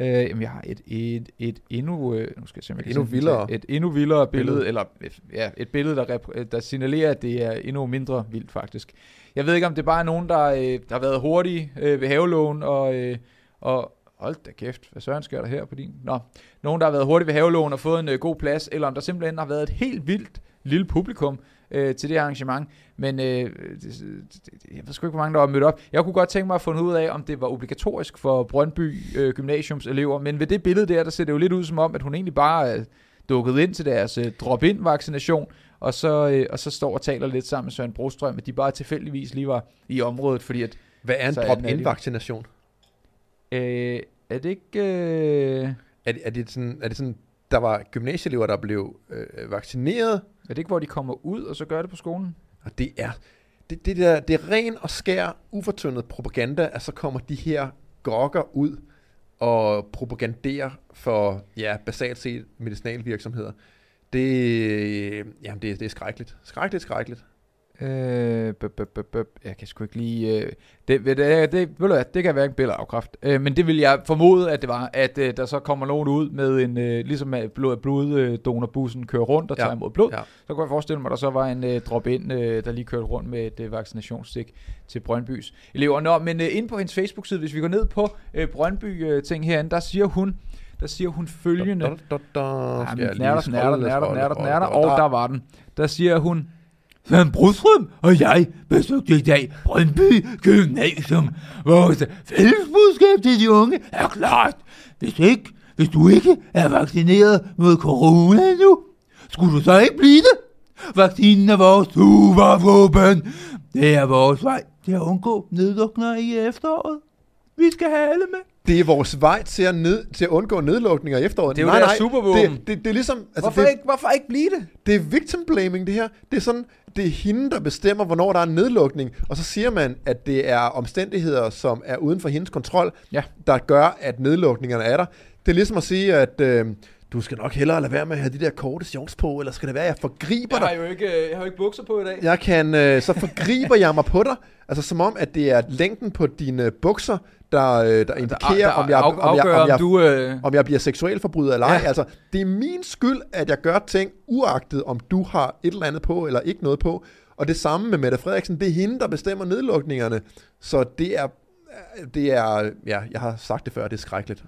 Øh, jamen jeg har et et et endnu øh, nu skal jeg se, jeg et endnu vildere et endnu vildere billede, billede. eller et, ja et billede der repr- der signalerer at det er endnu mindre vildt faktisk. Jeg ved ikke om det bare er nogen der øh, der har været hurtige øh, ved havelågen og øh, og hold da kæft, hvad søren sker der her på din? Nå, nogen der har været hurtige ved havelågen og fået en øh, god plads, eller om der simpelthen har været et helt vildt lille publikum øh, til det arrangement, men øh, det, det, jeg ved sgu ikke, hvor mange der var mødt op. Jeg kunne godt tænke mig at finde ud af, om det var obligatorisk for Brøndby øh, Gymnasiums elever, men ved det billede der, der ser det jo lidt ud som om, at hun egentlig bare øh, dukkede ind til deres øh, drop-in-vaccination, og så, øh, og så står og taler lidt sammen med Søren Brostrøm, at de bare tilfældigvis lige var i området, fordi at... Hvad er en drop-in-vaccination? Øh, er det ikke... Øh... Er, er det sådan... Er det sådan der var gymnasieelever, der blev øh, vaccineret. Er det ikke, hvor de kommer ud, og så gør det på skolen? Og det er, det, det, der, det er ren og skær, ufortyndet propaganda, at så kommer de her gokker ud og propaganderer for, ja, basalt set medicinalvirksomheder. Det, jamen det, det er skrækkeligt. Skrækkeligt, skrækkeligt. Øh, bup, bup, bup. Jeg kan sgu ikke lige øh, det, det, det, det, det kan være en billedafkræft øh, men det vil jeg formode at det var at øh, der så kommer nogen ud med en øh, ligesom blod, bloddonorbussen kører rundt og tager ja, imod blod ja. Så kunne jeg forestille mig at der så var en øh, drop-in øh, der lige kørte rundt med et øh, vaccinationsstik til Brøndbys elever. Nå, men øh, inde på hendes Facebook-side, hvis vi går ned på øh, Brøndby øh, ting herinde, der siger hun der siger hun følgende da, da, da, da. Ja, men, nærder, nærder, nærder, nærder, nærder, nærder, og der var den, der siger hun: Søren Brostrøm og jeg besøgte i dag Brøndby Gymnasium. Vores fællesbudskab til de unge er klart. Hvis, ikke, hvis du ikke er vaccineret mod corona nu, skulle du så ikke blive det? Vaccinen er vores supervåben. Det er vores vej til at undgå nedlukninger i efteråret. Vi skal have alle med. Det er vores vej til at, ned, til at undgå nedlukninger i efteråret. Det er jo nej, nej, supervåben. Det, det, det er ligesom, altså hvorfor, det, ikke, hvorfor ikke blive det? Det er victim blaming, det her. Det er sådan, det er hende, der bestemmer, hvornår der er en nedlukning. Og så siger man, at det er omstændigheder, som er uden for hendes kontrol, ja. der gør, at nedlukningerne er der. Det er ligesom at sige, at... Øh, du skal nok hellere lade være med at have de der korte shorts på, eller skal det være, at jeg forgriber dig? Jeg har jo ikke, jeg har jo ikke bukser på i dag. Jeg kan, øh, så forgriber jeg mig på dig. Altså som om, at det er længden på dine bukser, der, der indikerer, der, der om, jeg, afgør, om, jeg, om, jeg, du, øh... om jeg bliver seksuel forbryder eller ej. Ja. Altså, det er min skyld, at jeg gør ting, uagtet om du har et eller andet på, eller ikke noget på. Og det samme med Mette Frederiksen, det er hende, der bestemmer nedlukningerne. Så det er, det er ja, jeg har sagt det før, det er skrækkeligt.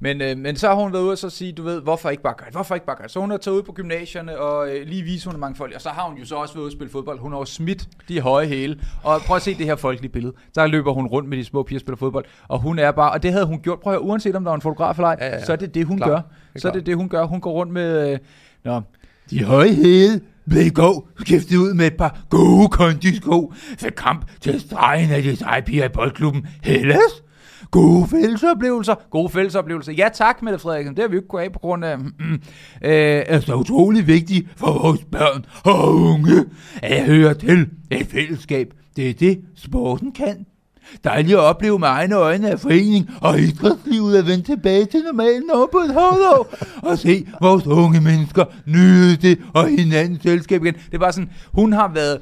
Men, øh, men så har hun været ude og så sige, du ved, hvorfor ikke bare gøre det, hvorfor ikke bare gøre det. Så hun har taget ud på gymnasierne og øh, lige vise, hun er mangfoldig. Og så har hun jo så også været ude og spille fodbold. Hun har jo smidt de høje hæle. Og prøv at se det her folkelige billede. Der løber hun rundt med de små piger og spiller fodbold. Og hun er bare, og det havde hun gjort, prøv at høre, uanset om der var en fotograf eller ej, ja, ja, ja. så er det det, hun klar. gør. Så er det det, hun gør. Hun går rundt med, øh, nå, de høje hæle blev i går skiftet ud med et par gode kondisko for kamp til stregen af de seje piger i boldklubben Hellas. Gode fællesoplevelser. Gode fællesoplevelser. Ja tak, Mette Frederiksen. Det har vi jo ikke kunnet af på grund af... Mm, øh, er så utrolig vigtigt for vores børn og unge, at jeg hører til et fællesskab. Det er det, sporten kan. Dejligt at opleve med egne øjne af forening og idrætslivet at vende tilbage til normalen over på et hårdår og se vores unge mennesker nyde det og hinandens selskab igen. Det er bare sådan, hun har været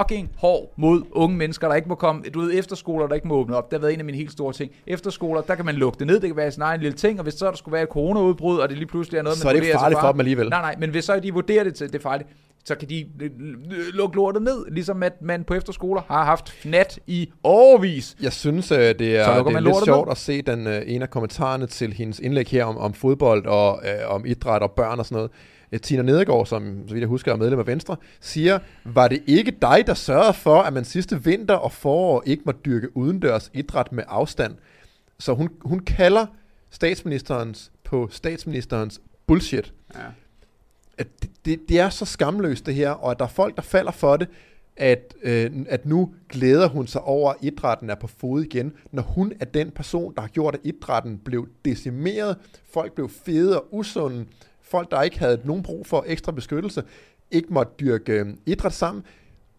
fucking hård mod unge mennesker, der ikke må komme. Du ved, efterskoler, der ikke må åbne op. Det har været en af mine helt store ting. Efterskoler, der kan man lukke det ned. Det kan være sin egen lille ting. Og hvis så der skulle være et coronaudbrud, og det lige pludselig er noget, så man vurderer sig fra. Så er det farligt for dem alligevel. Nej, nej, men hvis så de vurderer det til, det er farligt, så kan de lukke lortet ned, ligesom at man på efterskoler har haft nat i årevis. Jeg synes, det er, det er lidt sjovt ned. At se den øh, ene af kommentarerne til hendes indlæg her om, om fodbold og øh, om idræt og børn og sådan noget. Tina Nedergaard, som så vidt jeg husker er medlem af Venstre, siger, var det ikke dig, der sørgede for, at man sidste vinter og forår ikke må dyrke udendørs idræt med afstand? Så hun, hun kalder statsministerens på statsministerens bullshit. Ja. At det, det, det er så skamløst det her, og at der er folk, der falder for det, at, øh, at nu glæder hun sig over, at idrætten er på fod igen, når hun er den person, der har gjort, at idrætten blev decimeret, folk blev fede og usunde, folk, der ikke havde nogen brug for ekstra beskyttelse, ikke måtte dyrke øh, idræt sammen.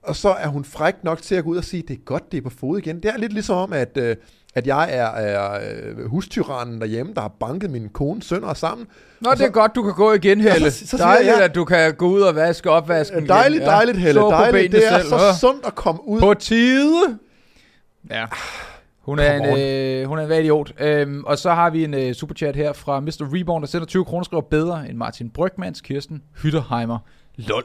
Og så er hun fræk nok til at gå ud og sige, det er godt, det er på fod igen. Det er lidt ligesom om, at, øh, at jeg er, er hustyrannen derhjemme, der har banket mine kone sønner sammen. Nå, og det så, er godt, du kan gå igen, Helle. Så, så dejligt, jeg, at du kan gå ud og vaske opvasken. Dejligt, igen. Dejligt, Helle. Ja, dejligt. Det er selv. Så sundt at komme ud. På tide. Ja. Hun er, en, øh, hun er en værd idiot. Øhm, og så har vi en øh, superchat her fra mister Reborn, der sender tyve kroner, skriver bedre end Martin Brygmans Kirsten Hytterheimer. Lol.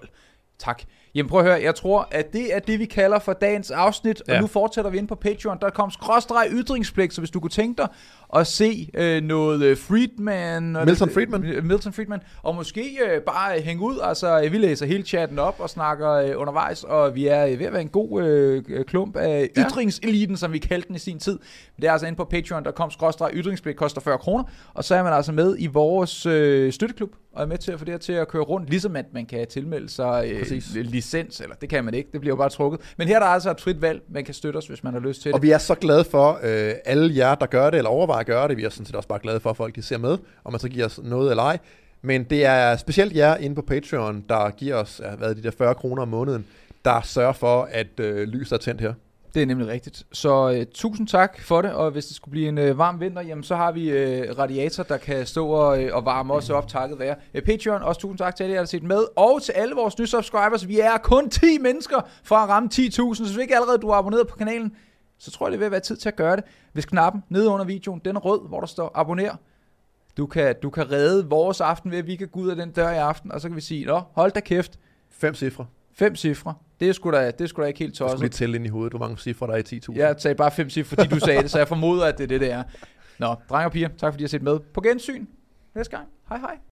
Tak. Jamen prøv at høre, jeg tror, at det er det, vi kalder for dagens afsnit. Ja. Og nu fortsætter vi ind på Patreon. Der kom skråstreg ytringspligt, så hvis du kunne tænke dig at se øh, noget Friedman... Milton Friedman. Øh, Milton Friedman. Og måske øh, bare hænge ud. Altså, vi læser hele chatten op og snakker øh, undervejs, og vi er øh, ved at være en god øh, klump af ja. Ytringseliten, som vi kaldte den i sin tid. Men det er altså inde på Patreon, der kom skråstreg ytringspligt, koster fyrre kroner. Og så er man altså med i vores øh, støtteklub, og er med til at få det her til at køre rundt, ligesom at man kan tilmelde sig øh, licens, eller det kan man ikke, det bliver jo bare trukket. Men her er der altså et frit valg, man kan støtte os, hvis man har lyst til det. Og vi er så glade for øh, alle jer, der gør det, eller overvejer at gøre det. Vi er sådan set også bare glade for, at folk de ser med, om man så giver os noget eller ej. Men det er specielt jer inde på Patreon, der giver os hvad, de der fyrre kroner om måneden, der sørger for, at øh, lyset er tændt her. Det er nemlig rigtigt. Så øh, tusind tak for det, og hvis det skulle blive en øh, varm vinter, jamen så har vi øh, radiator, der kan stå og, øh, og varme os op, takket være øh, Patreon. Også tusind tak til alle, der har set med, og til alle vores nye subscribers. Vi er kun ti mennesker fra at ramme ti tusind, så hvis ikke allerede du er abonneret på kanalen, så tror jeg, det vil være tid til at gøre det. Hvis knappen nede under videoen, den er rød, hvor der står abonner, du kan, du kan redde vores aften ved, at vi kan gå ud af den dør i aften, og så kan vi sige, nå, hold da kæft. Fem cifre. Fem cifre. Det er sgu da, det er sgu da ikke helt tosset. Jeg skulle lige tælle ind i hovedet, hvor mange cifre der er i ti tusind. Jeg sagde bare fem cifre, fordi du sagde det, så jeg formoder, at det er det, det er. Nå, drenge og piger, tak fordi I har set med. På gensyn næste gang. Hej hej.